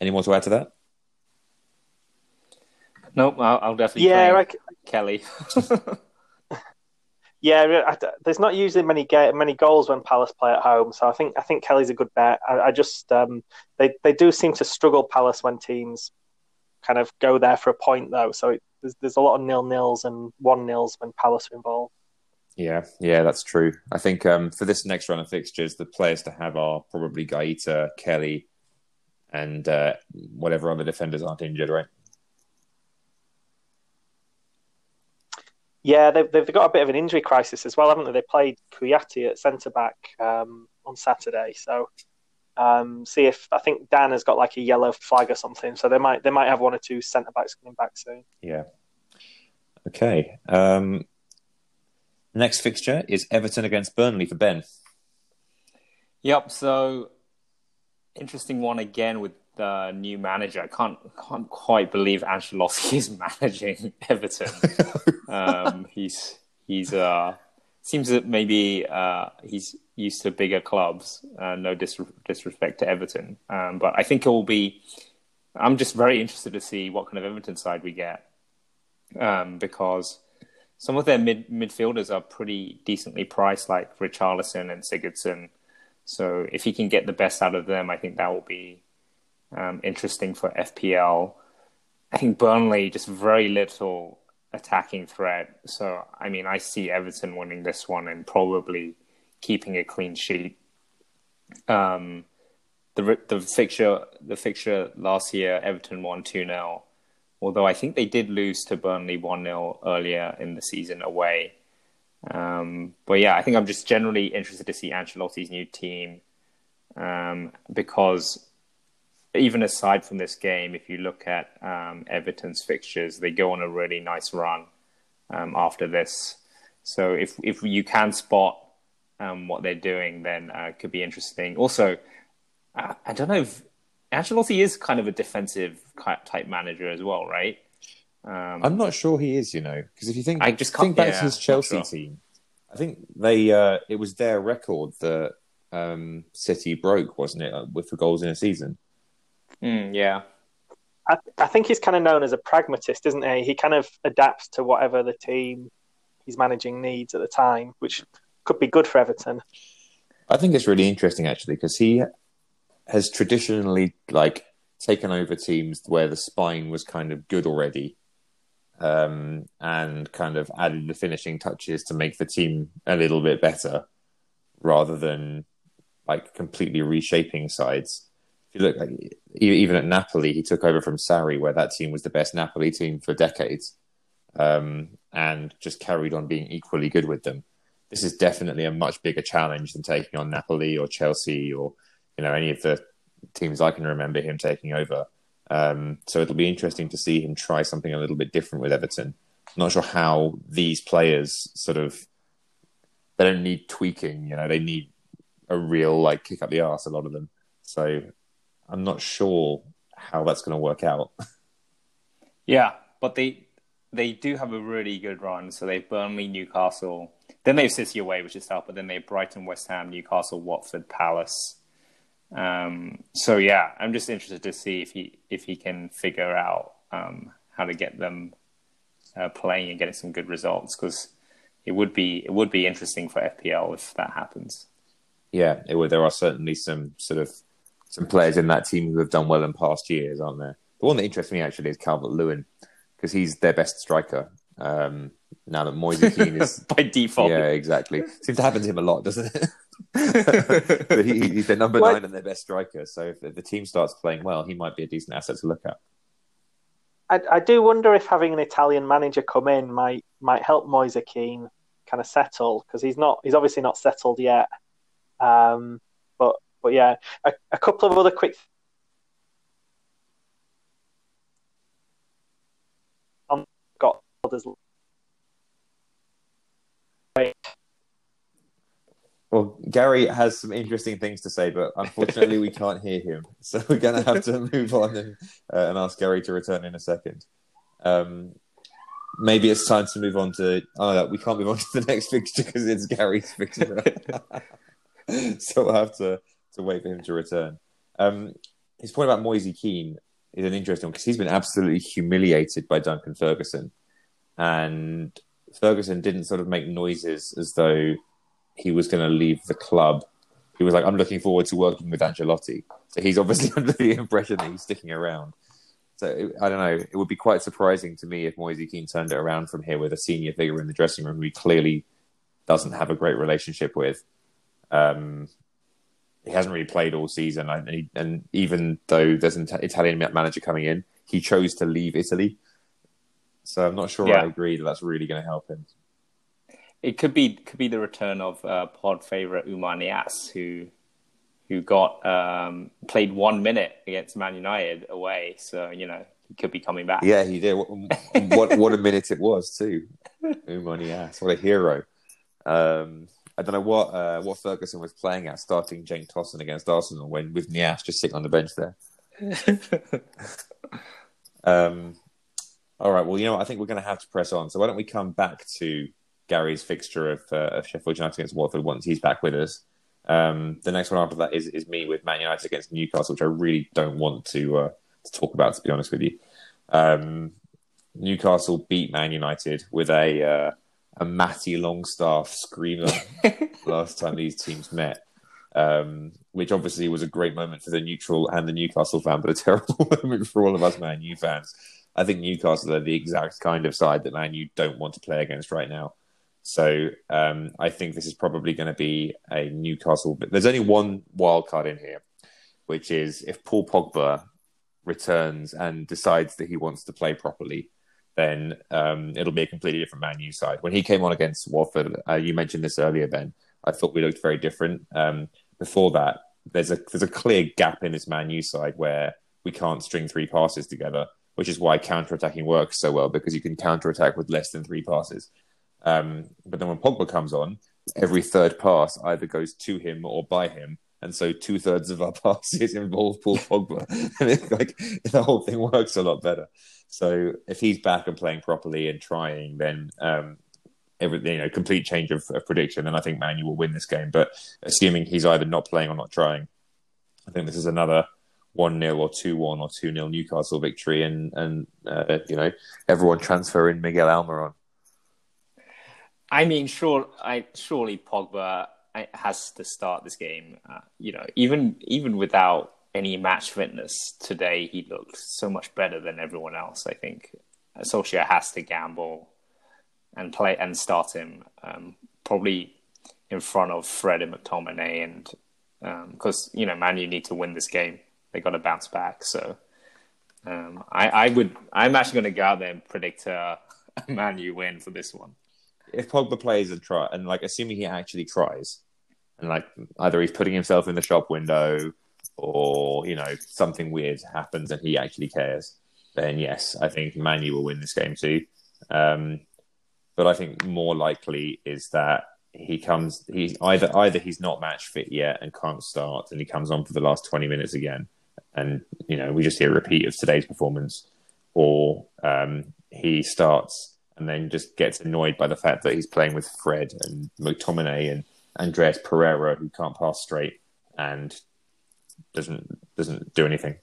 Any more to add to that? Nope, I'll, I'll definitely yeah, play I, Kelly. yeah, I, there's not usually many many goals when Palace play at home, so I think I think Kelly's a good bet. I, I just um, they they do seem to struggle Palace when teams kind of go there for a point though. So it, there's there's a lot of nil nils and one nils when Palace are involved. Yeah, yeah, that's true. I think um, for this next round of fixtures, the players to have are probably Gaeta, Kelly, and uh, whatever other defenders aren't injured, right? Yeah, they've, they've got a bit of an injury crisis as well, haven't they? They played Kouyaté at centre-back um, on Saturday, so um, see if... I think Dan has got like a yellow flag or something, so they might they might have one or two centre-backs coming back soon. Yeah. Okay. Um, next fixture is Everton against Burnley for Ben. Yep, so... Interesting one again with the new manager. I can't can't quite believe Ancelotti is managing Everton. um, he's he's uh seems that maybe uh, he's used to bigger clubs. Uh, no dis- disrespect to Everton, um, but I think it will be. I'm just very interested to see what kind of Everton side we get um, because some of their mid midfielders are pretty decently priced, like Richarlison and Sigurdsson. So if he can get the best out of them, I think that will be um, interesting for F P L. I think Burnley, just very little attacking threat. So, I mean, I see Everton winning this one and probably keeping a clean sheet. Um, the the fixture the fixture last year, Everton won two nil, although I think they did lose to Burnley one nil earlier in the season away. Um, but yeah, I think I'm just generally interested to see Ancelotti's new team um, because even aside from this game, if you look at um, Everton's fixtures, they go on a really nice run um, after this. So if if you can spot um, what they're doing, then uh, it could be interesting. Also, I, I don't know if Ancelotti is kind of a defensive type manager as well, right? Um, I'm not sure he is, you know, because if you think, I just think back yeah, to his Chelsea sure. team, I think they uh, it was their record that um, City broke, wasn't it, with the goals in a season? Mm, yeah, I, I think he's kind of known as a pragmatist, isn't he? He kind of adapts to whatever the team he's managing needs at the time, which could be good for Everton. I think it's really interesting actually because he has traditionally like taken over teams where the spine was kind of good already. Um, and kind of added the finishing touches to make the team a little bit better rather than like completely reshaping sides. If you look, like, even at Napoli, he took over from Sarri, where that team was the best Napoli team for decades um, and just carried on being equally good with them. This is definitely a much bigger challenge than taking on Napoli or Chelsea or, you know, any of the teams I can remember him taking over. Um, so it'll be interesting to see him try something a little bit different with Everton. I'm not sure how these players sort of, they don't need tweaking, you know, they need a real like kick up the arse, a lot of them. So I'm not sure how that's going to work out. Yeah, but they they do have a really good run. So they've Burnley, Newcastle, then they've City away, which is tough, but then they have Brighton, West Ham, Newcastle, Watford, Palace. Um, so yeah, I'm just interested to see if he if he can figure out um, how to get them uh, playing and getting some good results because it would be it would be interesting for F P L if that happens. Yeah, it would. There are certainly some sort of some players in that team who have done well in past years, aren't there? The one that interests me actually is Calvert-Lewin because he's their best striker. Um, now that Moise Kean is by default, yeah, exactly. Seems to happen to him a lot, doesn't it? But he, he's their number what? nine and their best striker. So if the, the team starts playing well, he might be a decent asset to look at. I, I do wonder if having an Italian manager come in might might help Moise Kean kind of settle because he's not he's obviously not settled yet. Um, but But yeah, a, a couple of other quick um, got others. Well, Gary has some interesting things to say, but unfortunately we can't hear him, so we're going to have to move on and, uh, and ask Gary to return in a second. Um, maybe it's time to move on to. Oh, no, we can't move on to the next fixture because it's Gary's fixture. So we'll have to, to wait for him to return. Um, his point about Moise Keane is an interesting one because he's been absolutely humiliated by Duncan Ferguson. And Ferguson didn't sort of make noises as though he was going to leave the club. He was like, I'm looking forward to working with Ancelotti. So he's obviously under the impression that he's sticking around. So I don't know. It would be quite surprising to me if Moise Keane turned it around from here with a senior figure in the dressing room who he clearly doesn't have a great relationship with. Um, he hasn't really played all season, and, he, and even though there's an Italian manager coming in, he chose to leave Italy. So I'm not sure yeah. I agree that that's really going to help him. It could be could be the return of uh, pod favourite Ousmane Dias, who who got um, played one minute against Man United away. So you know he could be coming back. Yeah, he did. What what, what a minute it was too, Ousmane Dias. What a hero. Um, I don't know what uh, what Ferguson was playing at, starting Cenk Tosun against Arsenal when with Nias just sitting on the bench there. um, all right, well, you know what? I think we're going to have to press on. So why don't we come back to Gary's fixture of, uh, of Sheffield United against Watford once he's back with us. Um, the next one after that is, is me with Man United against Newcastle, which I really don't want to uh, to talk about, to be honest with you. Um, Newcastle beat Man United with a... Uh, a Matty Longstaff screamer last time these teams met, um, which obviously was a great moment for the neutral and the Newcastle fan, but a terrible moment for all of us Man U fans. I think Newcastle are the exact kind of side that Man U don't want to play against right now. So um, I think this is probably going to be a Newcastle... But there's only one wild card in here, which is if Paul Pogba returns and decides that he wants to play properly, then um, it'll be a completely different Man U side. When he came on against Watford, uh, you mentioned this earlier, Ben, I thought we looked very different. Um, before that, there's a there's a clear gap in this Man U side where we can't string three passes together, which is why counter-attacking works so well, because you can counter-attack with less than three passes. Um, but then when Pogba comes on, every third pass either goes to him or by him, and so two-thirds of our passes involve Paul Pogba. And it's like, the whole thing works a lot better. So if he's back and playing properly and trying, then um, everything, you know, complete change of, of prediction. And I think Man U will win this game. But assuming he's either not playing or not trying, I think this is another one nil or two one or two nil Newcastle victory. And, and uh, you know, everyone transfer in Miguel Almirón. I mean, sure, I surely Pogba... It has to start this game, uh, you know. Even even without any match fitness today, he looked so much better than everyone else. I think Solskjaer has to gamble and play and start him, um, probably in front of Fred and McTominay, and because um, you know, Man U need to win this game. They got to bounce back. So um, I, I would, I'm actually going to go out there and predict a Man U win for this one. If Pogba plays and try, and like assuming he actually tries, and like either he's putting himself in the shop window, or you know something weird happens and he actually cares, then yes, I think Man U will win this game too. Um, but I think more likely is that he comes. He's either either he's not match fit yet and can't start, and he comes on for the last twenty minutes again, and you know we just hear a repeat of today's performance, or um, he starts and then just gets annoyed by the fact that he's playing with Fred and McTominay and Andres Pereira, who can't pass straight and doesn't doesn't do anything.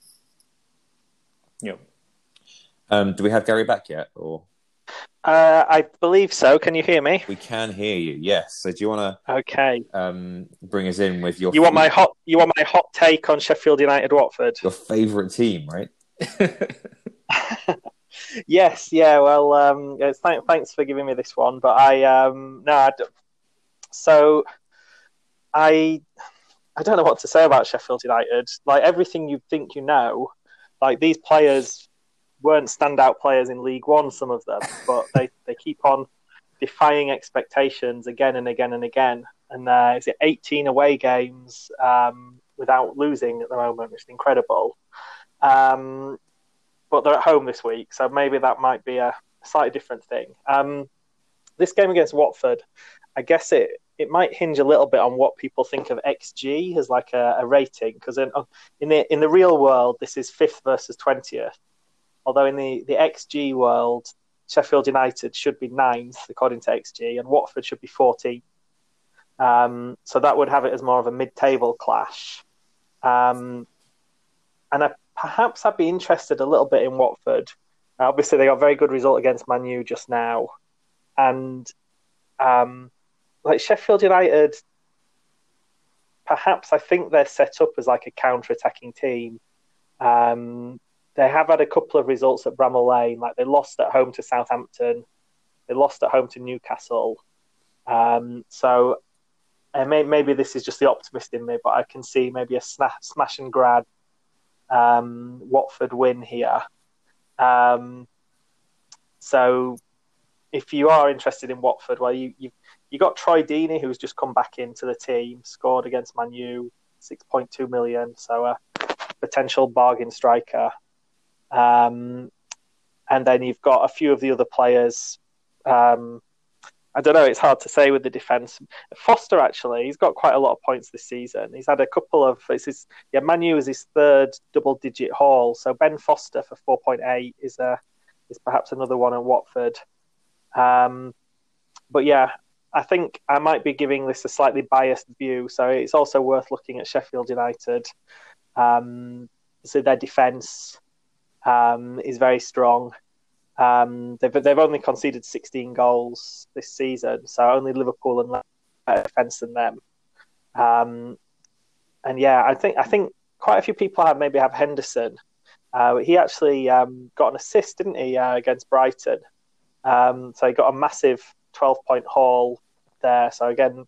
Yep. Um, do we have Gary back yet? Or uh, I believe so. Can you hear me? We can hear you. Yes. So do you want to? Okay. Um, bring us in with your. You want my hot? You want my hot take on Sheffield United Watford? Your favourite team, right? Yes, yeah. Well, um, th- thanks for giving me this one, but I um, no, I so I I don't know what to say about Sheffield United. Like everything you think you know, like these players weren't standout players in League One, some of them, but they, they keep on defying expectations again and again and again. And uh, is it eighteen away games? Um, without losing at the moment, which is incredible. Um, but they're at home this week, so maybe that might be a slightly different thing. Um, this game against Watford, I guess it it might hinge a little bit on what people think of X G as like a, a rating, because in, in the in the real world, this is fifth versus twentieth. Although in the, the X G world, Sheffield United should be ninth according to X G, and Watford should be fourteenth. Um, so that would have it as more of a mid-table clash. Um, and I, perhaps I'd be interested a little bit in Watford. Obviously, they got a very good result against Manu just now. And um, like Sheffield United, perhaps I think they're set up as like a counter-attacking team. Um, they have had a couple of results at Bramall Lane. Like they lost at home to Southampton. They lost at home to Newcastle. Um, so uh, may, maybe this is just the optimist in me, but I can see maybe a sna- smash and grab um, Watford win here. Um, so if you are interested in Watford, well, you you you got Troy Deeney, who's just come back into the team, scored against Man U, six point two million, so a potential bargain striker. Um, and then you've got a few of the other players. Um, I don't know, it's hard to say with the defence. Foster, actually, he's got quite a lot of points this season. He's had a couple of... It's his, yeah, Man U is his third double-digit haul, so Ben Foster for four point eight is a, is perhaps another one at Watford. Um, but yeah, I think I might be giving this a slightly biased view, so it's also worth looking at Sheffield United. Um, so their defence um, is very strong. Um, they've they've only conceded sixteen goals this season, so only Liverpool and better defence than them. Um, and yeah, I think I think quite a few people have maybe have Henderson. Uh, he actually um, got an assist, didn't he, uh, against Brighton? Um, so he got a massive twelve point haul there. So again,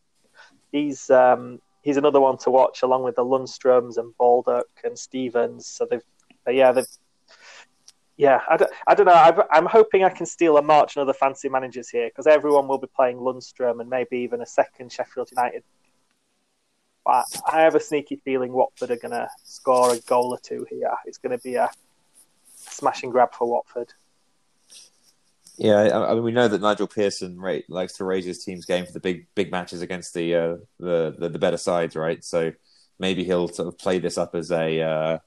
he's um, he's another one to watch along with the Lundstroms and Baldock and Stevens. So they've yeah they've. Yeah, I don't, I don't know. I've, I'm hoping I can steal a march and other fancy managers here because everyone will be playing Lundstrom and maybe even a second Sheffield United. But I have a sneaky feeling Watford are going to score a goal or two here. It's going to be a smash and grab for Watford. Yeah, I, I mean, we know that Nigel Pearson rate, likes to raise his team's game for the big big matches against the, uh, the, the the better sides, right? So maybe he'll sort of play this up as a... Uh,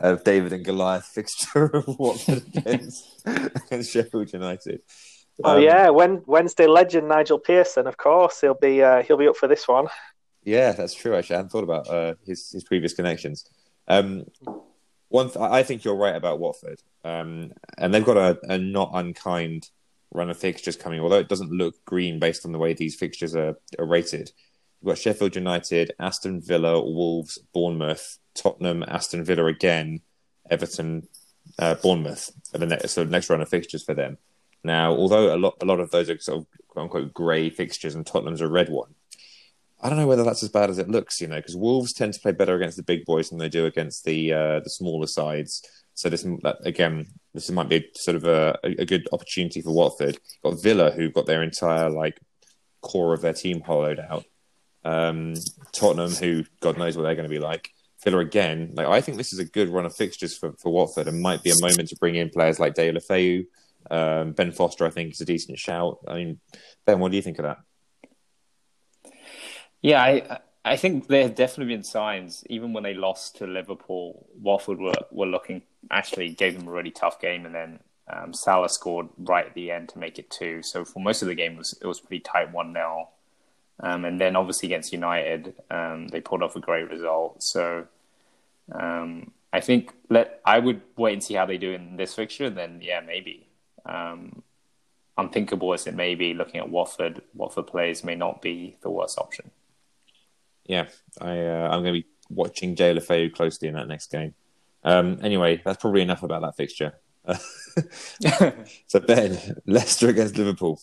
of David and Goliath fixture of Watford against, against Sheffield United. Um, oh yeah, when Wednesday legend Nigel Pearson, of course, he'll be uh, he'll be up for this one. Yeah, that's true. Actually, I hadn't thought about uh, his his previous connections. Um, one, th- I think you're right about Watford, um, and they've got a, a not unkind run of fixtures coming. Although it doesn't look green based on the way these fixtures are, are rated. You've got Sheffield United, Aston Villa, Wolves, Bournemouth, Tottenham, Aston Villa again, Everton, uh, Bournemouth are the next, so the next run of fixtures for them. Now, although a lot a lot of those are sort of quote unquote grey fixtures and Tottenham's a red one, I don't know whether that's as bad as it looks, you know, because Wolves tend to play better against the big boys than they do against the uh, the smaller sides. So this again, this might be sort of a, a good opportunity for Watford. You've got Villa, who've got their entire like core of their team hollowed out. Um, Tottenham, who God knows what they're going to be like. Villa again, like I think this is a good run of fixtures for, for Watford and might be a moment to bring in players like De La Feu. Um, Ben Foster, I think, is a decent shout. I mean, Ben, what do you think of that? Yeah, I I think there have definitely been signs, even when they lost to Liverpool, Watford were, were looking, actually gave them a really tough game and then um, Salah scored right at the end to make it two. So for most of the game, it was, it was pretty tight one nil. Um, and then obviously against United, um, they pulled off a great result. So um, I think let I would wait and see how they do in this fixture. And then yeah, maybe um, unthinkable as it may be, looking at Watford, Watford plays may not be the worst option. Yeah, I uh, I'm going to be watching De La Feu closely in that next game. Um, anyway, that's probably enough about that fixture. So Ben, Leicester against Liverpool.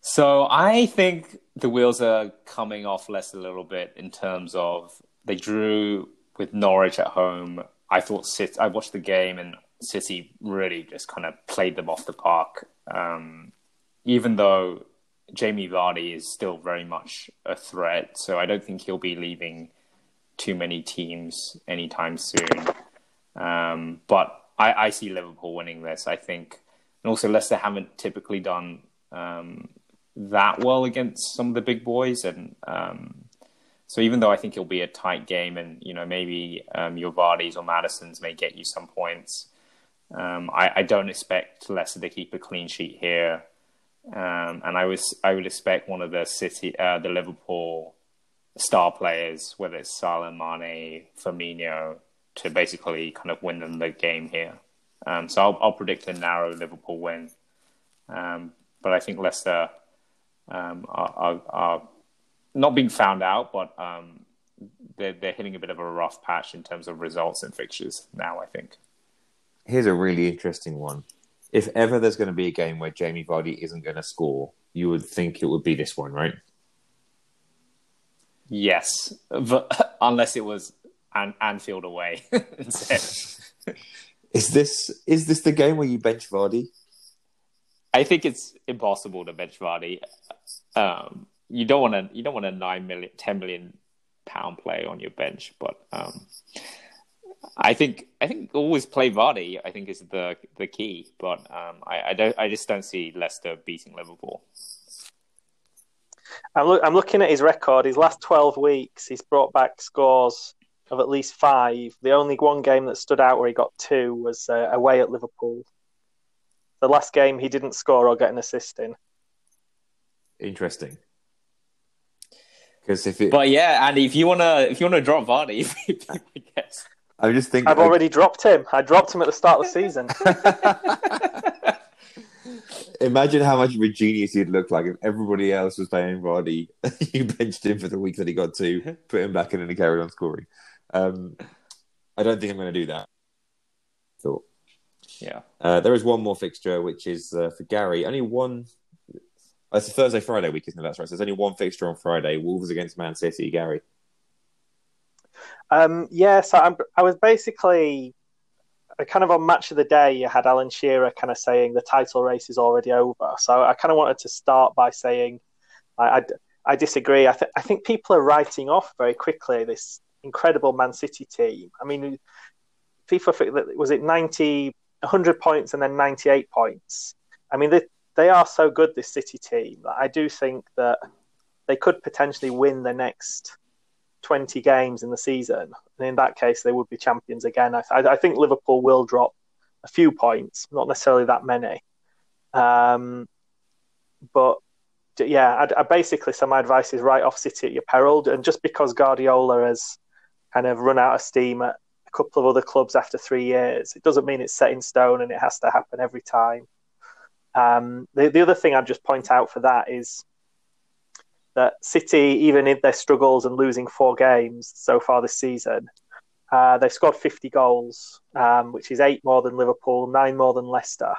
So I think the wheels are coming off less a little bit in terms of they drew with Norwich at home. I thought City, I watched the game and City really just kind of played them off the park. Um, even though Jamie Vardy is still very much a threat, so I don't think he'll be leaving too many teams anytime soon. Um, but I, I see Liverpool winning this, I think. And also Leicester haven't typically done um, that well against some of the big boys. And um, so even though I think it'll be a tight game and, you know, maybe um, your Vardys or Madisons may get you some points, um, I, I don't expect Leicester to keep a clean sheet here. Um, and I was I would expect one of the City, uh, the Liverpool star players, whether it's Salah, Mane, Firmino, to basically kind of win them the game here. Um, so I'll, I'll predict a narrow Liverpool win, um, but I think Leicester um, are, are, are not being found out, but um, they're they're hitting a bit of a rough patch in terms of results and fixtures now, I think. Here's a really interesting one. If ever there's going to be a game where Jamie Vardy isn't going to score, you would think it would be this one, right? Yes, but unless it was An- Anfield away. Is this is this the game where you bench Vardy? I think it's impossible to bench Vardy. Um, you don't want to you don't want a nine million, ten million pound play on your bench, but um, I think I think always play Vardy. I think is the the key, but um, I, I don't. I just don't see Leicester beating Liverpool. I'm look, I'm looking at his record. His last twelve weeks, he's brought back scores of at least five. The only one game that stood out where he got two was uh, away at Liverpool. The last game he didn't score or get an assist in. Interesting. Because if it... But yeah, Andy, if you wanna if you wanna drop Vardy, I guess. I'm just thinking. I've already I... dropped him. I dropped him at the start of the season. Imagine how much of a genius he'd look like if everybody else was playing Vardy. You benched him for the week that he got two, put him back in, and he carried on scoring. Um, I don't think I'm going to do that. Thought. Yeah. Uh, there is one more fixture, which is uh, for Gary. Only one. It's a Thursday Friday week, isn't it? That's right. So there's only one fixture on Friday. Wolves against Man City. Gary. Um, yeah. So I'm, I was basically kind of on Match of the Day. I had Alan Shearer kind of saying the title race is already over. So I kind of wanted to start by saying I I, I disagree. I th- I think people are writing off very quickly this incredible Man City team. I mean, people, was it ninety, one hundred points and then ninety-eight points? I mean, they, they are so good, this City team. I do think that they could potentially win the next twenty games in the season. And in that case, they would be champions again. I, I think Liverpool will drop a few points, not necessarily that many. Um, but yeah, I, I basically, so my advice is write off City at your peril. And just because Guardiola has kind of run out of steam at a couple of other clubs after three years, it doesn't mean it's set in stone and it has to happen every time. Um, the, the other thing I'd just point out for that is that City, even in their struggles and losing four games so far this season, uh, they've scored fifty goals, um, which is eight more than Liverpool, nine more than Leicester.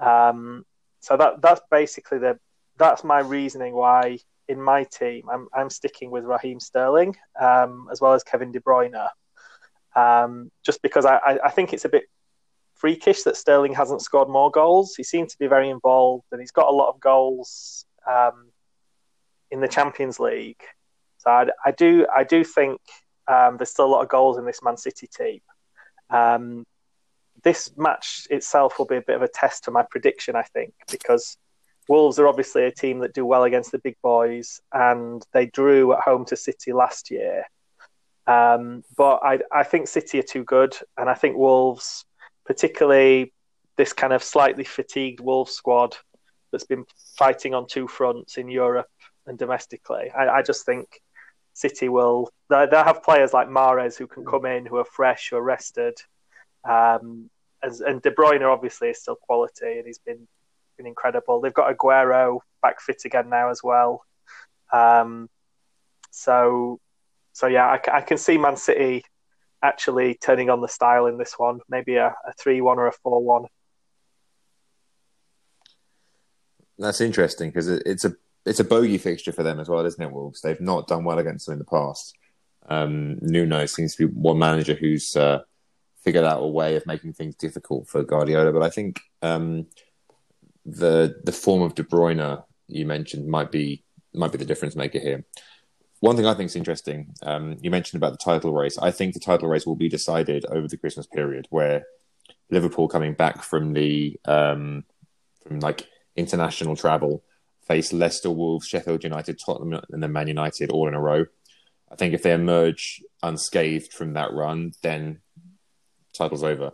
Um, so that that's basically the that's my reasoning why in my team I'm I'm sticking with Raheem Sterling um, as well as Kevin De Bruyne, um, just because I, I, I think it's a bit freakish that Sterling hasn't scored more goals. He seems to be very involved and he's got a lot of goals. Um, in the Champions League. So I, I do I do think um, there's still a lot of goals in this Man City team. Um, this match itself will be a bit of a test for my prediction, I think, because Wolves are obviously a team that do well against the big boys and they drew at home to City last year. Um, but I, I think City are too good and I think Wolves, particularly this kind of slightly fatigued Wolves squad that's been fighting on two fronts in Europe and domestically, I, I just think City will. They'll have players like Mahrez who can come in, who are fresh, who are rested, um, and, and De Bruyne obviously is still quality, and he's been been incredible. They've got Aguero back fit again now as well. Um, so, so yeah, I, I can see Man City actually turning on the style in this one. Maybe a three one or a four one. That's interesting because it, it's a. It's a bogey fixture for them as well, isn't it, Wolves? They've not done well against them in the past. Um, Nuno seems to be one manager who's uh, figured out a way of making things difficult for Guardiola. But I think um, the the form of De Bruyne you mentioned might be might be the difference maker here. One thing I think is interesting, um, you mentioned about the title race. I think the title race will be decided over the Christmas period, where Liverpool, coming back from the um, from like international travel, face Leicester, Wolves, Sheffield United, Tottenham, and then Man United all in a row. I think if they emerge unscathed from that run, then title's over.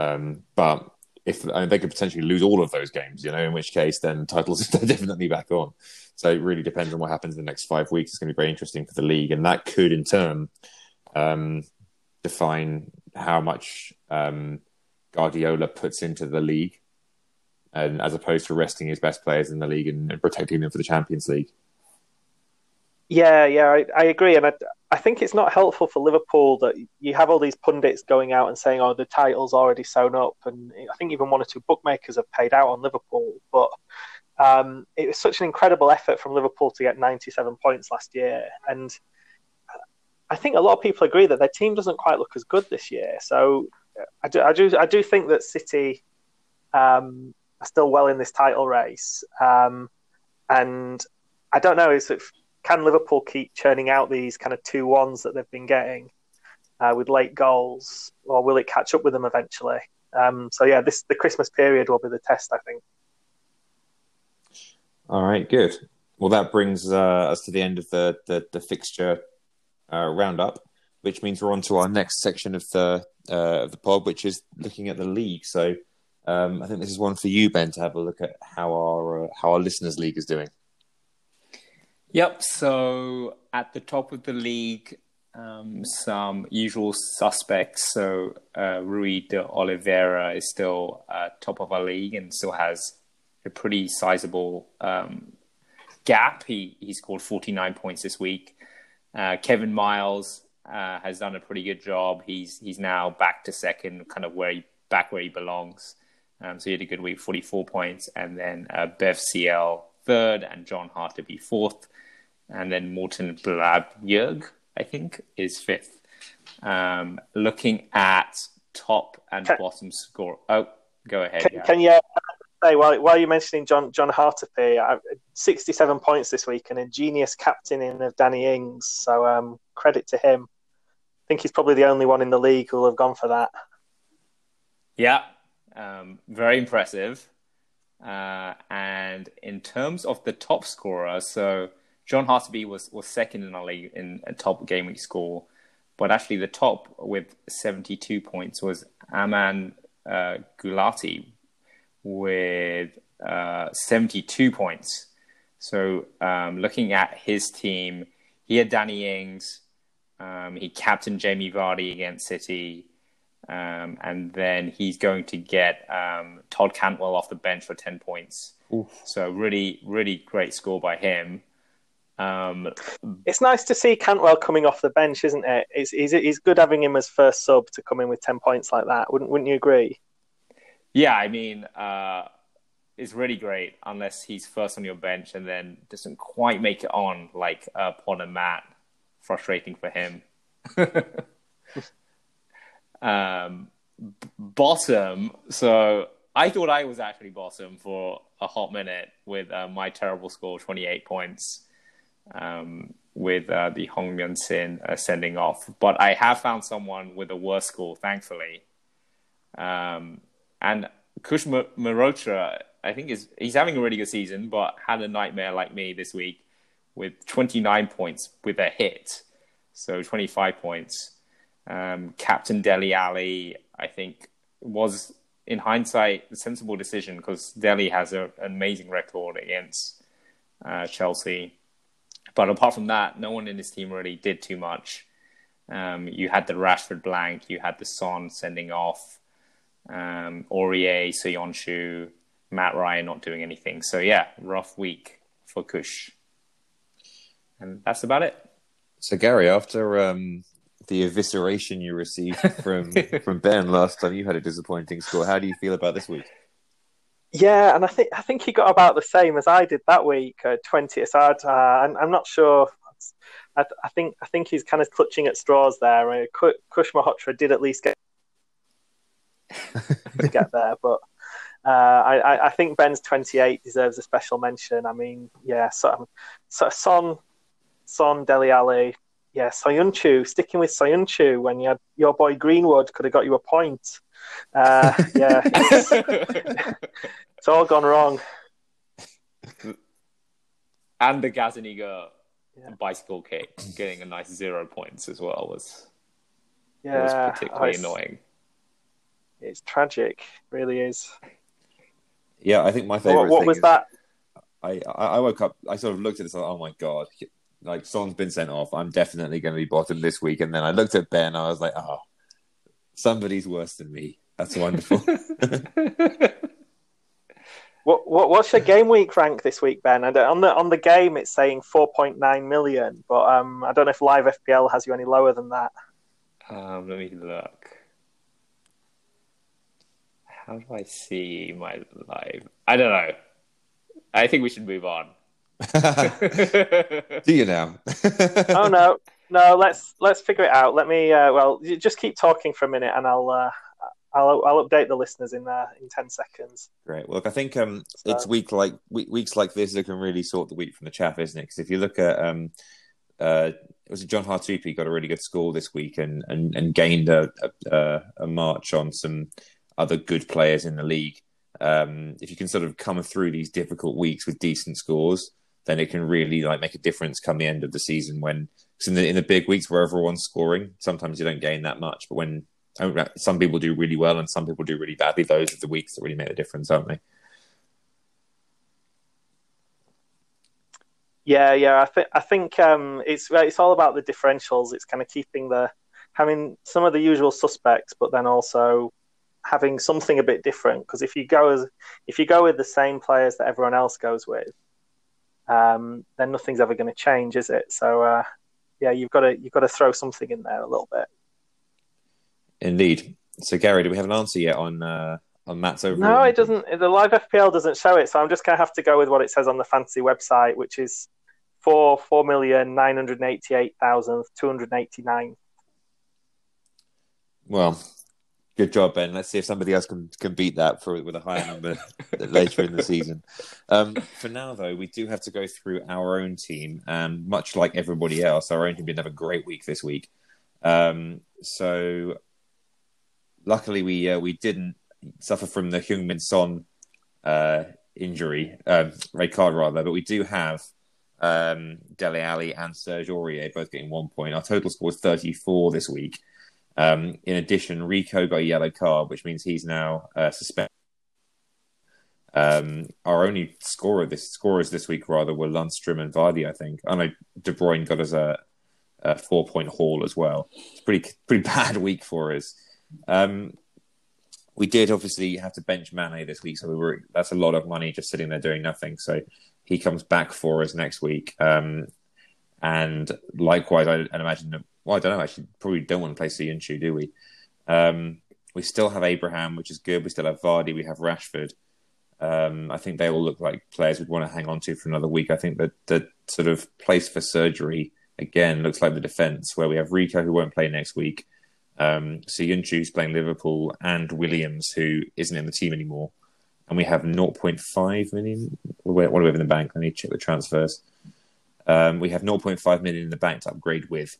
Um, but if I mean, they could potentially lose all of those games, you know, in which case then titles are definitely back on. So it really depends on what happens in the next five weeks. It's going to be very interesting for the league, and that could in turn um, define how much um, Guardiola puts into the league, and as opposed to resting his best players in the league and, and protecting them for the Champions League. Yeah, yeah, I, I agree. And I, I think it's not helpful for Liverpool that you have all these pundits going out and saying, oh, the title's already sewn up. And I think even one or two bookmakers have paid out on Liverpool. But um, it was such an incredible effort from Liverpool to get ninety-seven points last year. And I think a lot of people agree that their team doesn't quite look as good this year. So I do, I do, I do think that City um, are still well in this title race. Um, and I don't know, is it... Can Liverpool keep churning out these kind of two ones that they've been getting uh, with late goals, or will it catch up with them eventually? Um, so yeah, this the Christmas period will be the test, I think. All right, good. Well, that brings uh, us to the end of the the, the fixture uh, roundup, which means we're on to our next section of the uh, of the pod, which is looking at the league. So um, I think this is one for you, Ben, to have a look at how our uh, how our listeners' league is doing. Yep, so at the top of the league, um, some usual suspects. So uh, Rui de Oliveira is still uh, top of our league and still has a pretty sizable um, gap. He he scored forty-nine points this week. Uh, Kevin Miles uh, has done a pretty good job. He's he's now back to second, kind of where he, back where he belongs. Um, so he had a good week, forty-four points. And then uh, Bev C L third and John Harteby fourth. And then Morten Blabjerg, I think, is fifth. Um, looking at top and can, bottom score. Oh, go ahead. Can, yeah. can you say, while, while you're mentioning John John Harteby, sixty-seven points this week, an ingenious captaining of Danny Ings. So um, credit to him. I think he's probably the only one in the league who will have gone for that. Yeah, um, very impressive. Uh, and in terms of the top scorer, so... John Harteby was, was second in our league in a top game week score, but actually the top with seventy-two points was Aman uh, Gulati with uh, seventy-two points. So um, looking at his team, he had Danny Ings, um, he captained Jamie Vardy against City, um, and then he's going to get um, Todd Cantwell off the bench for ten points. Oof. So really, really great score by him. Um, it's nice to see Cantwell coming off the bench, isn't it? It's, it's, it's good having him as first sub to come in with ten points like that. Wouldn't wouldn't you agree? Yeah, I mean, uh, it's really great unless he's first on your bench and then doesn't quite make it on, like uh, Pon and Matt. Frustrating for him. um, b- bottom. So I thought I was actually bottom for a hot minute with uh, my terrible score, twenty-eight points. Um, with uh, the Heung-Min Son uh, sending off. But I have found someone with a worse score, thankfully. Um, and Kush Marotra, I think, is he's having a really good season, but had a nightmare like me this week with twenty-nine points with a hit. So twenty-five points. Um, Captain Dele Alli, I think, was, in hindsight, a sensible decision because Dele has a, an amazing record against uh, Chelsea. But apart from that, no one in this team really did too much. Um, you had the Rashford blank, you had the Son sending off, um, Aurier, Soyonshu, Matt Ryan not doing anything. So yeah, rough week for Kush. And that's about it. So Gary, after um, the evisceration you received from, from Ben last time, you had a disappointing score. How do you feel about this week? Yeah, and I think I think he got about the same as I did that week, uh, twenty aside. Uh, I'm, I'm not sure. I, I think I think he's kind of clutching at straws there. I mean, Kush Mahotra did at least get get there, but uh, I, I think Ben's twenty-eight deserves a special mention. I mean, yeah, so, so Son Son, Dele Alli. Yeah, Soyuncu. Sticking with Soyuncu when you had your boy Greenwood could have got you a point. Uh, yeah, it's, it's all gone wrong. And the Gazzaniga yeah. bicycle kick, getting a nice zero points as well was, yeah, was particularly was, annoying. It's tragic, it really is. Yeah, I think my favourite. What, what thing was is, that? I I woke up. I sort of looked at this. Like, oh my god! Like Son's been sent off. I'm definitely going to be bottom this week. And then I looked at Ben. I was like, oh, somebody's worse than me. That's wonderful. What, what what's your game week rank this week, Ben? And on the on the game, it's saying four point nine million, but um, I don't know if Live F P L has you any lower than that. Um, let me look. How do I see my live? I don't know. I think we should move on. Do you now? Oh no, no. Let's let's figure it out. Let me. Uh, well, just keep talking for a minute, and I'll uh, I'll I'll update the listeners in uh, in ten seconds. Great. Well, look, I think um, so. it's week like we- weeks like this that can really sort the wheat from the chaff, isn't it? Because if you look at um, uh, it was John Hartoupi got a really good score this week and and, and gained a, a a march on some other good players in the league. Um, if you can sort of come through these difficult weeks with decent scores, then it can really like make a difference come the end of the season. When cause in the in the big weeks where everyone's scoring, sometimes you don't gain that much. But when I mean, some people do really well and some people do really badly, those are the weeks that really make the difference, aren't they? Yeah, yeah. I think I think um, it's it's all about the differentials. It's kind of keeping the having some of the usual suspects, but then also having something a bit different, because if you go as if you go with the same players that everyone else goes with, um, then nothing's ever going to change, is it? So, uh, yeah, you've got to you've got to throw something in there a little bit. Indeed. So, Gary, do we have an answer yet on uh, on Matt's overall? No, it doesn't. The Live F P L doesn't show it, so I'm just going to have to go with what it says on the fantasy website, which is four four million nine hundred eighty eight thousand two hundred eighty nine. Well. Good job, Ben. Let's see if somebody else can, can beat that for with a higher number later in the season. Um, for now, though, we do have to go through our own team. And much like everybody else, our own team didn't have a great week this week. Um, so luckily, we uh, we didn't suffer from the Heung-Min Son uh, injury, um, red card rather. But we do have um, Dele Alli and Serge Aurier both getting one point. Our total score is thirty-four this week. Um, in addition, Rico got a yellow card, which means he's now uh, suspended. Um, our only scorer this scorers this week rather were Lundstrom and Vardy, I think. I know De Bruyne got us a, a four point haul as well. It's pretty pretty bad week for us. Um, we did obviously have to bench Mane this week, so we were that's a lot of money just sitting there doing nothing. So he comes back for us next week, um, and likewise, I, I imagine that. Well, I don't know, actually. Probably don't want to play Soyuncu, do we? Um, we still have Abraham, which is good. We still have Vardy. We have Rashford. Um, I think they all look like players we'd want to hang on to for another week. I think that the sort of place for surgery, again, looks like the defence, where we have Rico, who won't play next week. Um, Soyuncu's playing Liverpool, and Williams, who isn't in the team anymore. And we have zero point five million. What do we have in the bank? Let me check the transfers. Um, we have zero point five million in the bank to upgrade with.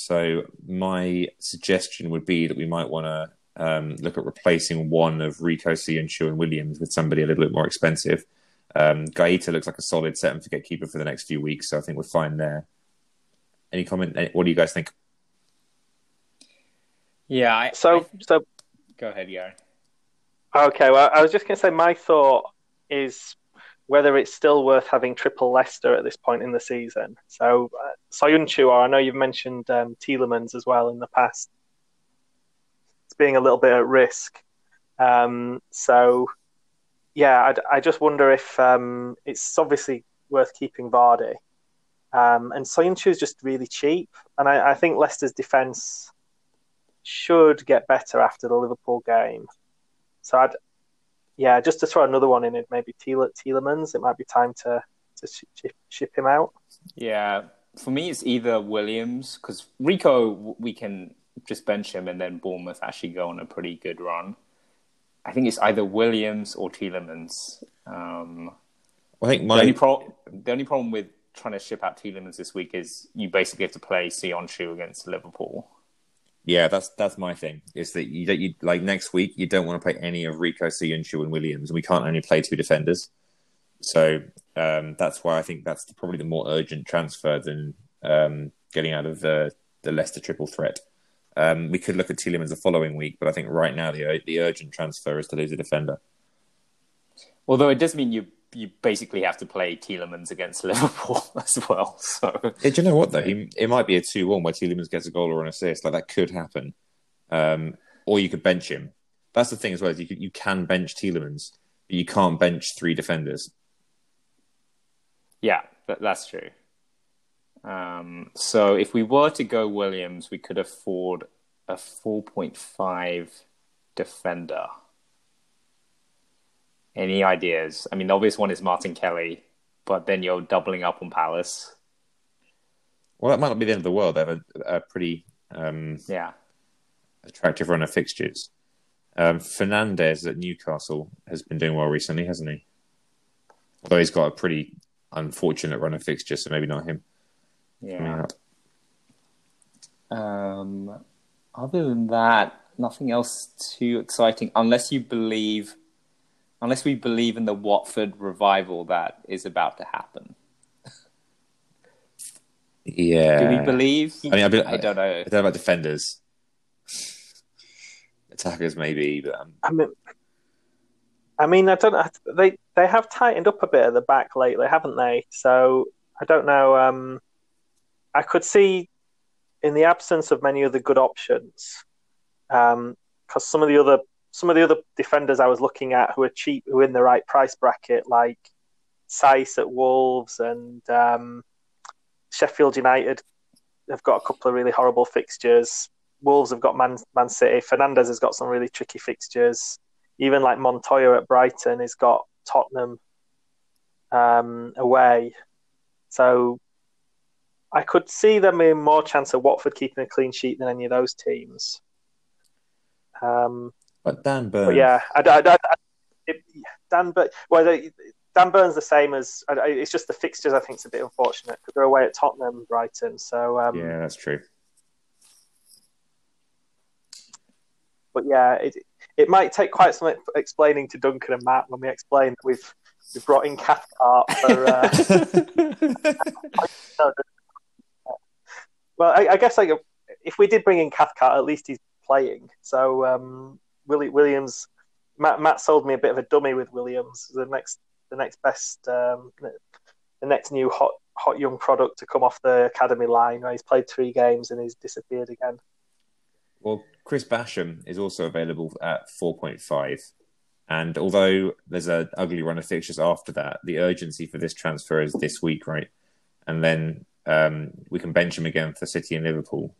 So my suggestion would be that we might want to um, look at replacing one of Rico, Soyuncu and Williams with somebody a little bit more expensive. Um, Gaeta looks like a solid set and forget keeper for the next few weeks, so I think we're fine there. Any comment? What do you guys think? Yeah. I, so, I, so go ahead, Yaron. Okay. Well, I was just going to say my thought is whether it's still worth having triple Leicester at this point in the season. So, uh, Soyuncu, or I know you've mentioned um, Tielemans as well in the past. It's being a little bit at risk. Um, so, yeah, I, I just wonder if um, it's obviously worth keeping Vardy. Um, and Soyuncu is just really cheap. And I, I think Leicester's defence should get better after the Liverpool game. So, I'd... Yeah, just to throw another one in, it maybe Tiel- Tielemans. It might be time to, to ship, ship him out. Yeah, for me, it's either Williams, because Rico, we can just bench him and then Bournemouth actually go on a pretty good run. I think it's either Williams or Tielemans. Um, I think my... the, only pro- the only problem with trying to ship out Tielemans this week is you basically have to play Sionchu against Liverpool. Yeah, that's that's my thing. Is that you don't you like next week you don't want to play any of Rico, Sionchu, and Williams, and we can't only play two defenders. So um, that's why I think that's the, probably the more urgent transfer than um, getting out of the the Leicester triple threat. Um, we could look at Tielemans the following week, but I think right now the the urgent transfer is to lose a defender. Although it does mean you you basically have to play Tielemans against Liverpool as well. So yeah, do you know what though? He, it might be a two one where Tielemans gets a goal or an assist. Like that could happen. Um, or you could bench him. That's the thing as well. Is you could, you can bench Tielemans, but you can't bench three defenders. Yeah, that, that's true. Um, so if we were to go Williams, we could afford a four point five defender. Any ideas? I mean, the obvious one is Martin Kelly, but then you're doubling up on Palace. Well, that might not be the end of the world. They have a, a pretty um, yeah. attractive run of fixtures. Um, Fernandes at Newcastle has been doing well recently, hasn't he? Although he's got a pretty unfortunate run of fixtures, so maybe not him. Yeah. Um, other than that, nothing else too exciting, unless you believe... Unless we believe in the Watford revival that is about to happen. Yeah. Do we believe? I mean, I, be, I, I don't know. I don't know about defenders. Attackers, maybe. But um... I mean, I mean, I don't know. They they have tightened up a bit at the back lately, haven't they? So I don't know. Um, I could see, in the absence of many other good options, because um, some of the other. Some of the other defenders I was looking at who are cheap, who are in the right price bracket, like Saiss at Wolves and um, Sheffield United have got a couple of really horrible fixtures. Wolves have got Man, Man City. Fernandes has got some really tricky fixtures. Even like Montoya at Brighton has got Tottenham um, away. So I could see them in more chance of Watford keeping a clean sheet than any of those teams. Um But Dan Burns, but yeah, I, I, I, I, it, Dan Burns. Well, Dan Burns the same as I, it's just the fixtures. I think it's a bit unfortunate because they're away at Tottenham, Brighton. So um, yeah, that's true. But yeah, it it might take quite some explaining to Duncan and Matt when we explain that we've we've brought in Cathcart for. Uh, well, I, I guess like if we did bring in Cathcart, at least he's playing. So. Um, Willie Williams, Matt, Matt sold me a bit of a dummy with Williams, the next, the next best, um, the next new hot, hot young product to come off the academy line. Where he's played three games and he's disappeared again. Well, Chris Basham is also available at four point five, and although there's an ugly run of fixtures after that, the urgency for this transfer is this week, right? And then um, we can bench him again for City and Liverpool.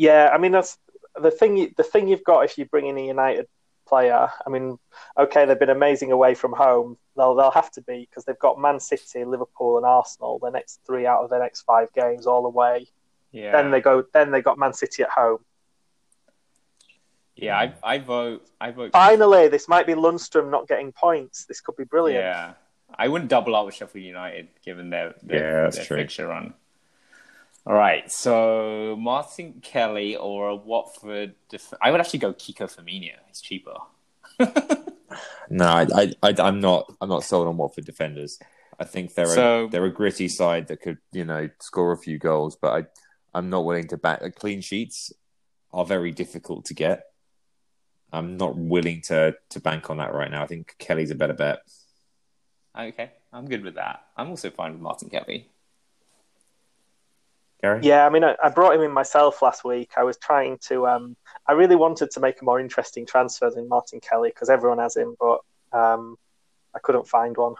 Yeah, I mean that's the thing. The thing you've got if you bring in a United player. I mean, okay, they've been amazing away from home. They'll they'll have to be because they've got Man City, Liverpool, and Arsenal. The next three out of their next five games all away. Yeah. Then they go. Then they got Man City at home. Yeah, I I vote. I vote. Finally, this might be Lundstrom not getting points. This could be brilliant. Yeah, I wouldn't double up with Sheffield United given their their, yeah, their fixture run. All right, so Martin Kelly or a Watford... Def- I would actually go Kiko Firmino. He's cheaper. no, I, I, I, I'm not. I'm not sold on Watford defenders. I think they're so, a, they're a gritty side that could, you know, score a few goals. But I, I'm not willing to back. Clean sheets are very difficult to get. I'm not willing to to bank on that right now. I think Kelly's a better bet. Okay, I'm good with that. I'm also fine with Martin Kelly. Gary? Yeah, I mean, I, I brought him in myself last week. I was trying to... Um, I really wanted to make a more interesting transfer than Martin Kelly because everyone has him, but um, I couldn't find one.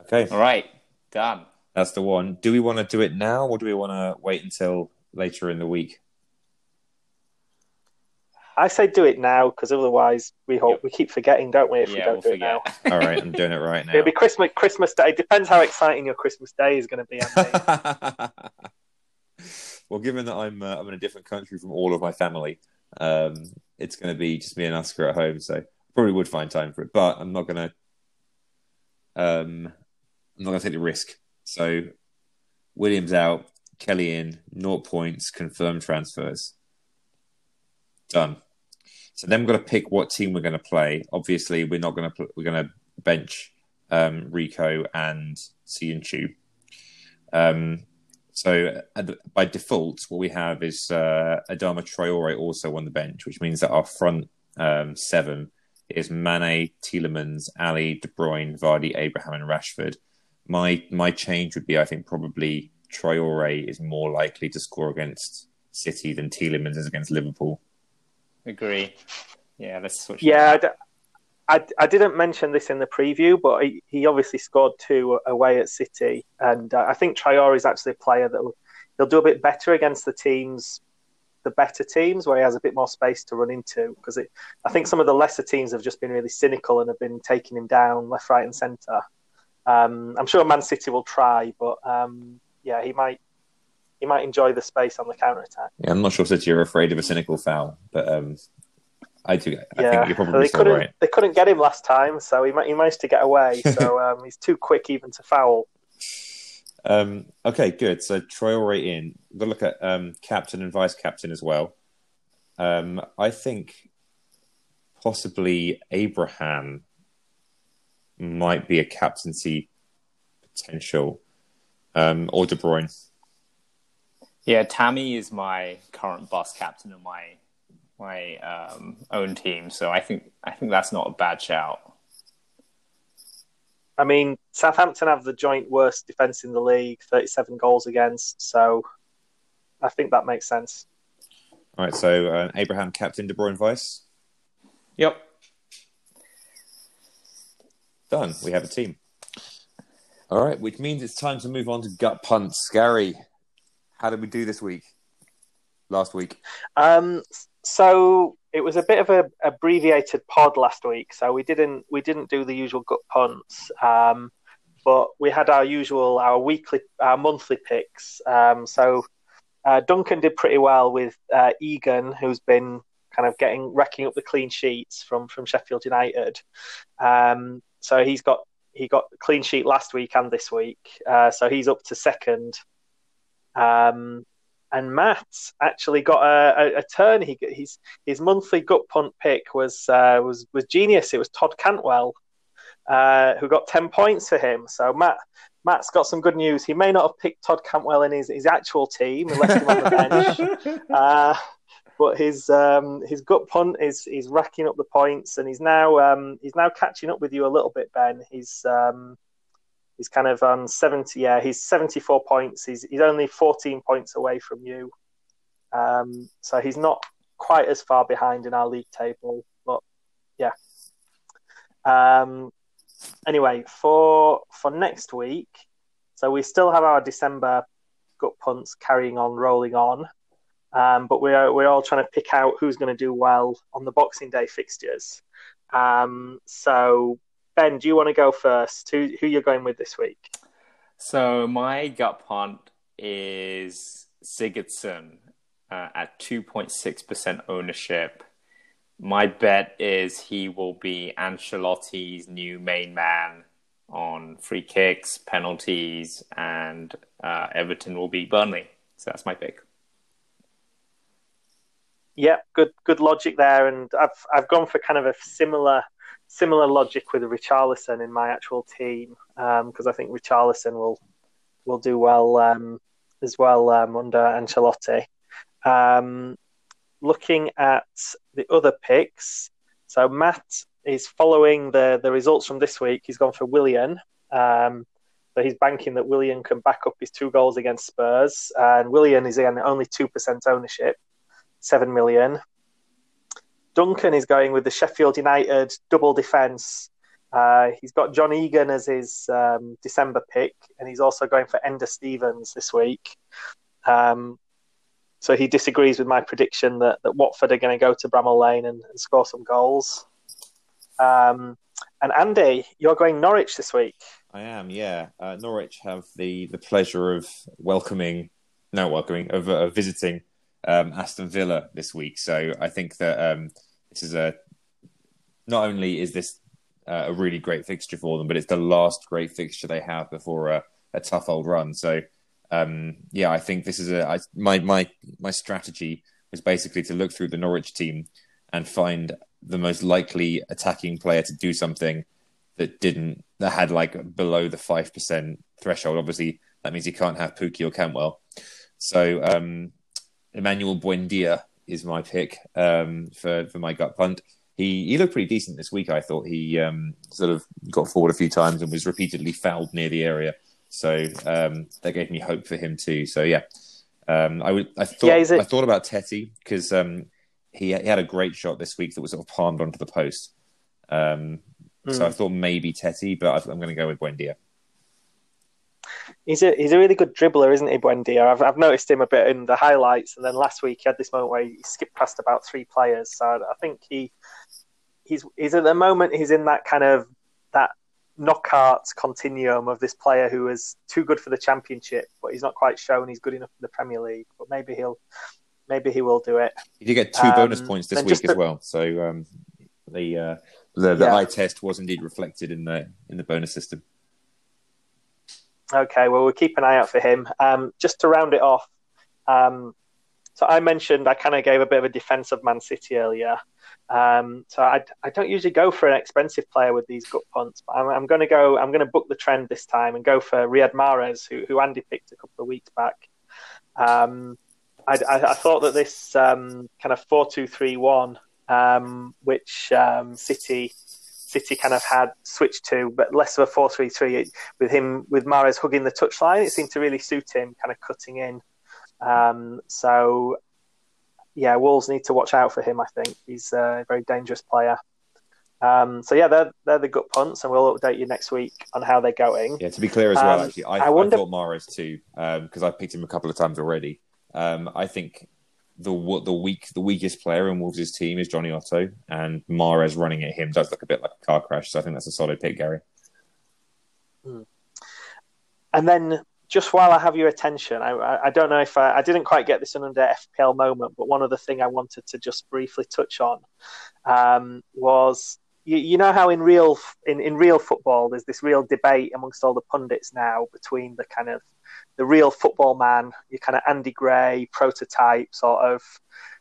Okay. All right. Done. That's the one. Do we want to do it now or do we want to wait until later in the week? I say do it now because otherwise we hope, we keep forgetting, don't we, if yeah, we don't we'll do forget. It now. All right, I'm doing it right now. It'll be Christmas, Christmas Day. Depends how exciting your Christmas Day is going to be, Andy. Well, given that I'm uh, I'm in a different country from all of my family, um, it's going to be just me and Oscar at home, so I probably would find time for it, but I'm not going to Um, I'm not going to take the risk. So Williams out, Kelly in, naught points, confirmed transfers. Done. So then we've got to pick what team we're going to play. Obviously, we're not going to pl- we're going to bench um, Rico and Siyuncu. Um, so ad- by default, what we have is uh, Adama Traore also on the bench, which means that our front um, seven is Mane, Tielemans, Ali, De Bruyne, Vardy, Abraham, and Rashford. My my change would be, I think, probably Traore is more likely to score against City than Tielemans is against Liverpool. Agree. Yeah, let's switch. Yeah, I, d- I, I didn't mention this in the preview, but he, he obviously scored two away at City, and uh, I think Traore is actually a player that will he'll do a bit better against the teams, the better teams, where he has a bit more space to run into. Because I think some of the lesser teams have just been really cynical and have been taking him down left, right, and centre. Um, I'm sure Man City will try, but um, yeah, he might. He might enjoy the space on the counter-attack. Yeah, I'm not sure City are afraid of a cynical foul, but um, I do. I yeah. think you're probably they still right. They couldn't get him last time, so he, he managed to get away. So um, he's too quick even to foul. Um, okay, good. So Traoré in. We've got to look at um, captain and vice-captain as well. Um, I think possibly Abraham might be a captaincy potential, um, or De Bruyne. Yeah, Tammy is my current bus captain of my my um, own team, so I think I think that's not a bad shout. I mean, Southampton have the joint worst defence in the league, thirty-seven goals against, so I think that makes sense. All right, so uh, Abraham captain, De Bruyne vice? Yep. Done, we have a team. All right, which means it's time to move on to gut punts. Gary, how did we do this week? Last week? Um, so it was a bit of an abbreviated pod last week. So we didn't we didn't do the usual gut punts, um, but we had our usual our weekly our monthly picks. Um, so uh, Duncan did pretty well with uh, Egan, who's been kind of getting racking up the clean sheets from from Sheffield United. Um, so he's got he got a clean sheet last week and this week. Uh, so he's up to second. Um, and Matt actually got a, a, a turn. He his his monthly gut punt pick was uh, was was genius. It was Todd Cantwell, uh, who got ten points for him. So Matt Matt's got some good news. He may not have picked Todd Cantwell in his, his actual team and left him on the bench, uh, but his um, his gut punt is is racking up the points, and he's now um, he's now catching up with you a little bit, Ben. He's um, He's kind of on seventy. Yeah, he's seventy-four points. He's he's only fourteen points away from you. Um, so he's not quite as far behind in our league table. But yeah. Um. Anyway, for for next week, so we still have our December gut punts carrying on, rolling on. Um, but we're we're all trying to pick out who's going to do well on the Boxing Day fixtures. Um. So. Ben, do you want to go first? Who who you're going with this week? So my gut punt is Sigurdsson uh, at two point six percent ownership. My bet is he will be Ancelotti's new main man on free kicks, penalties, and uh, Everton will be Burnley. So that's my pick. Yeah, good good logic there, and I've I've gone for kind of a similar. Similar logic with Richarlison in my actual team, because um, I think Richarlison will will do well um, as well um, under Ancelotti. Um, looking at the other picks, so Matt is following the, the results from this week. He's gone for Willian, um, so he's banking that Willian can back up his two goals against Spurs. And Willian is again only two percent ownership, seven million. Duncan is going with the Sheffield United double defence. Uh, he's got John Egan as his um, December pick, and he's also going for Ender Stevens this week. Um, so he disagrees with my prediction that, that Watford are going to go to Bramall Lane and, and score some goals. Um, and Andy, you're going Norwich this week. I am, yeah. Uh, Norwich have the, the pleasure of welcoming, no welcoming, of, of visiting Um, Aston Villa this week, so I think that um, this is a. Not only is this uh, a really great fixture for them, but it's the last great fixture they have before a, a tough old run. So, um, yeah, I think this is a I, my my my strategy was basically to look through the Norwich team and find the most likely attacking player to do something that didn't that had like below the five percent threshold. Obviously, that means you can't have Pukki or Cantwell. So, um, Emmanuel Buendia is my pick um, for for my gut punt. He he looked pretty decent this week, I thought. He um, sort of got forward a few times and was repeatedly fouled near the area. So um, that gave me hope for him too. So yeah, um, I would I thought yeah, it... I thought about Teti because um, he, he had a great shot this week that was sort of palmed onto the post. Um, mm. So I thought maybe Teti, but I'm going to go with Buendia. He's a he's a really good dribbler, isn't he, Buendia? I've I've noticed him a bit in the highlights, and then last week he had this moment where he skipped past about three players. So I think he he's he's at the moment he's in that kind of that knockout continuum of this player who is too good for the Championship, but he's not quite shown he's good enough for the Premier League. But maybe he'll maybe he will do it. He did get two um, bonus points this week the, as well. So um, the uh, the, the yeah. eye test was indeed reflected in the in the bonus system. Okay, well, we'll keep an eye out for him. Um, just to round it off, um, so I mentioned I kind of gave a bit of a defence of Man City earlier. Um, so I, I don't usually go for an expensive player with these gut punts, but I'm, I'm going to go. I'm going to book the trend this time and go for Riyad Mahrez, who, who Andy picked a couple of weeks back. Um, I, I, I thought that this um, kind of four two three one, um, which um, City. City kind of had switched to, but less of a four three three with him, with Mahrez hugging the touchline. It seemed to really suit him, kind of cutting in. Um, so, yeah, Wolves need to watch out for him, I think. He's a very dangerous player. Um, so, yeah, they're, they're the gut punts, and we'll update you next week on how they're going. Yeah, to be clear as well, um, actually, I, I, wonder... I thought Mahrez too, because um, I picked him a couple of times already. Um, I think the the weak the weakest player in Wolves' team is Johnny Otto, and Mahrez running at him does look a bit like a car crash. So I think that's a solid pick, Gary. And then, just while I have your attention, I I don't know if I, I didn't quite get this in under F P L moment, but one other thing I wanted to just briefly touch on um, was you, you know how in real in, in real football there's this real debate amongst all the pundits now between the kind of the real football man, your kind of Andy Gray prototype, sort of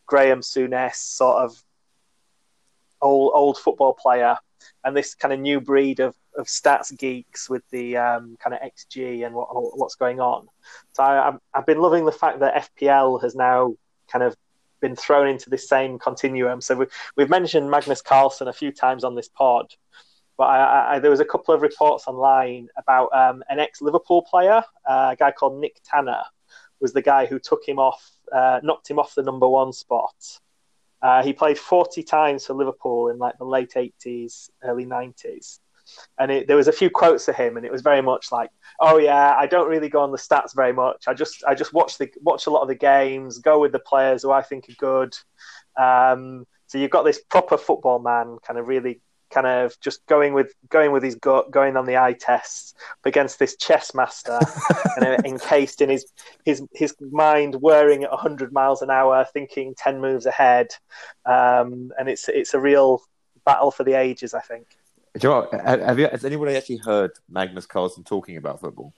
Graham Souness, sort of old old football player, and this kind of new breed of, of stats geeks with the um, kind of X G and what, what's going on. So I, I've been loving the fact that F P L has now kind of been thrown into this same continuum. So we, we've mentioned Magnus Carlsen a few times on this pod, but I, I, there was a couple of reports online about um, an ex-Liverpool player, uh, a guy called Nick Tanner, was the guy who took him off, uh, knocked him off the number one spot. Uh, he played forty times for Liverpool in like the late eighties, early nineties. And it, there was a few quotes of him, and it was very much like, "Oh yeah, I don't really go on the stats very much. I just, I just watch the watch a lot of the games, go with the players who I think are good." Um, so you've got this proper football man, kind of really. Kind of just going with going with his gut, going on the eye tests against this chess master, kind of encased in his his his mind, whirring at a hundred miles an hour, thinking ten moves ahead, um, and it's it's a real battle for the ages, I think. Do you know what, have you, has anybody actually heard Magnus Carlsen talking about football?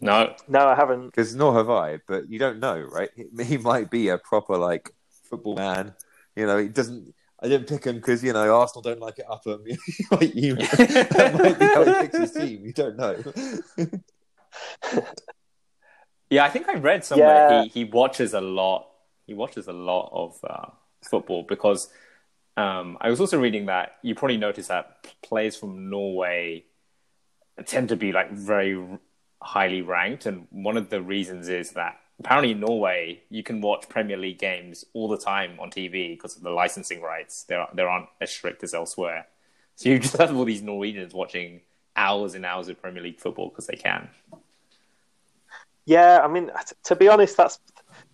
No, no, I haven't. Because nor have I. But you don't know, right? He might be a proper like football man. You know, he doesn't. I didn't pick him because, you know, Arsenal don't like it up him. Like you, that might be how he picks his team. You don't know. Yeah, I think I read somewhere yeah. he, he watches a lot. He watches a lot of uh, football because um, I was also reading that you probably noticed that players from Norway tend to be like very highly ranked. And one of the reasons is that apparently in Norway, you can watch Premier League games all the time on T V because of the licensing rights. There, there aren't as strict as elsewhere. So you just have all these Norwegians watching hours and hours of Premier League football because they can. Yeah, I mean, t- to be honest, that's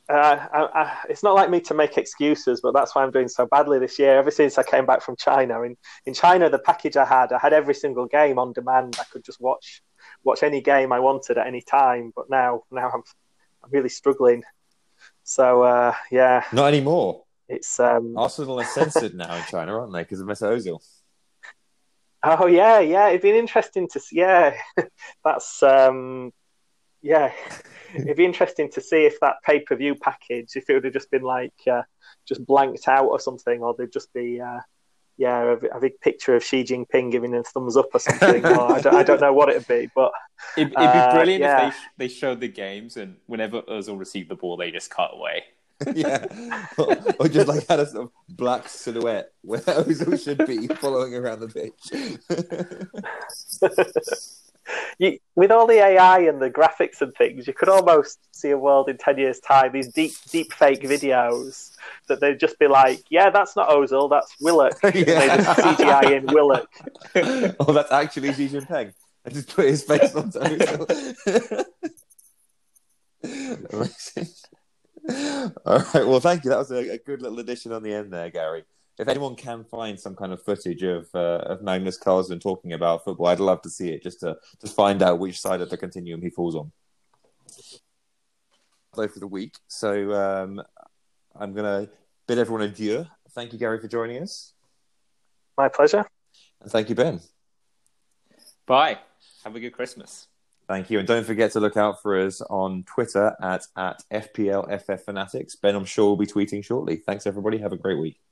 uh, I, I, it's not like me to make excuses, but that's why I'm doing so badly this year. Ever since I came back from China, in in China, the package I had, I had every single game on demand. I could just watch watch any game I wanted at any time. But now, now I'm. I'm really struggling. So, uh, yeah. Not anymore. It's um... Arsenal are censored now in China, aren't they? Because of Mesut Ozil. Oh yeah, yeah. It'd be interesting to see. Yeah, that's um, yeah. It'd be interesting to see if that pay-per-view package, if it would have just been like uh, just blanked out or something, or there'd just be uh, yeah a, a big picture of Xi Jinping giving a thumbs up or something. or I, don't, I don't know what it'd be, but it'd, it'd be brilliant uh, yeah. if they, they showed the games and whenever Ozil received the ball, they just cut away. yeah, or, or just like had a sort of black silhouette where Ozil should be following around the pitch. You, with all the A I and the graphics and things, you could almost see a world in ten years' time. These deep, deep fake videos that they'd just be like, "Yeah, that's not Ozil, that's Willock." Yeah. They just C G I in Willock. Oh, that's actually Xi Jinping. I just put his face on Ozil. Amazing. All right, well, thank you. That was a, a good little addition on the end there, Gary. If anyone can find some kind of footage of uh, of Magnus Carlsen talking about football, I'd love to see it just to, to find out which side of the continuum he falls on. So for the week, so um, I'm going to bid everyone adieu. Thank you, Gary, for joining us. My pleasure. And thank you, Ben. Bye. Have a good Christmas. Thank you. And don't forget to look out for us on Twitter at, at F P L F F Fanatics. Ben, I'm sure, will be tweeting shortly. Thanks, everybody. Have a great week.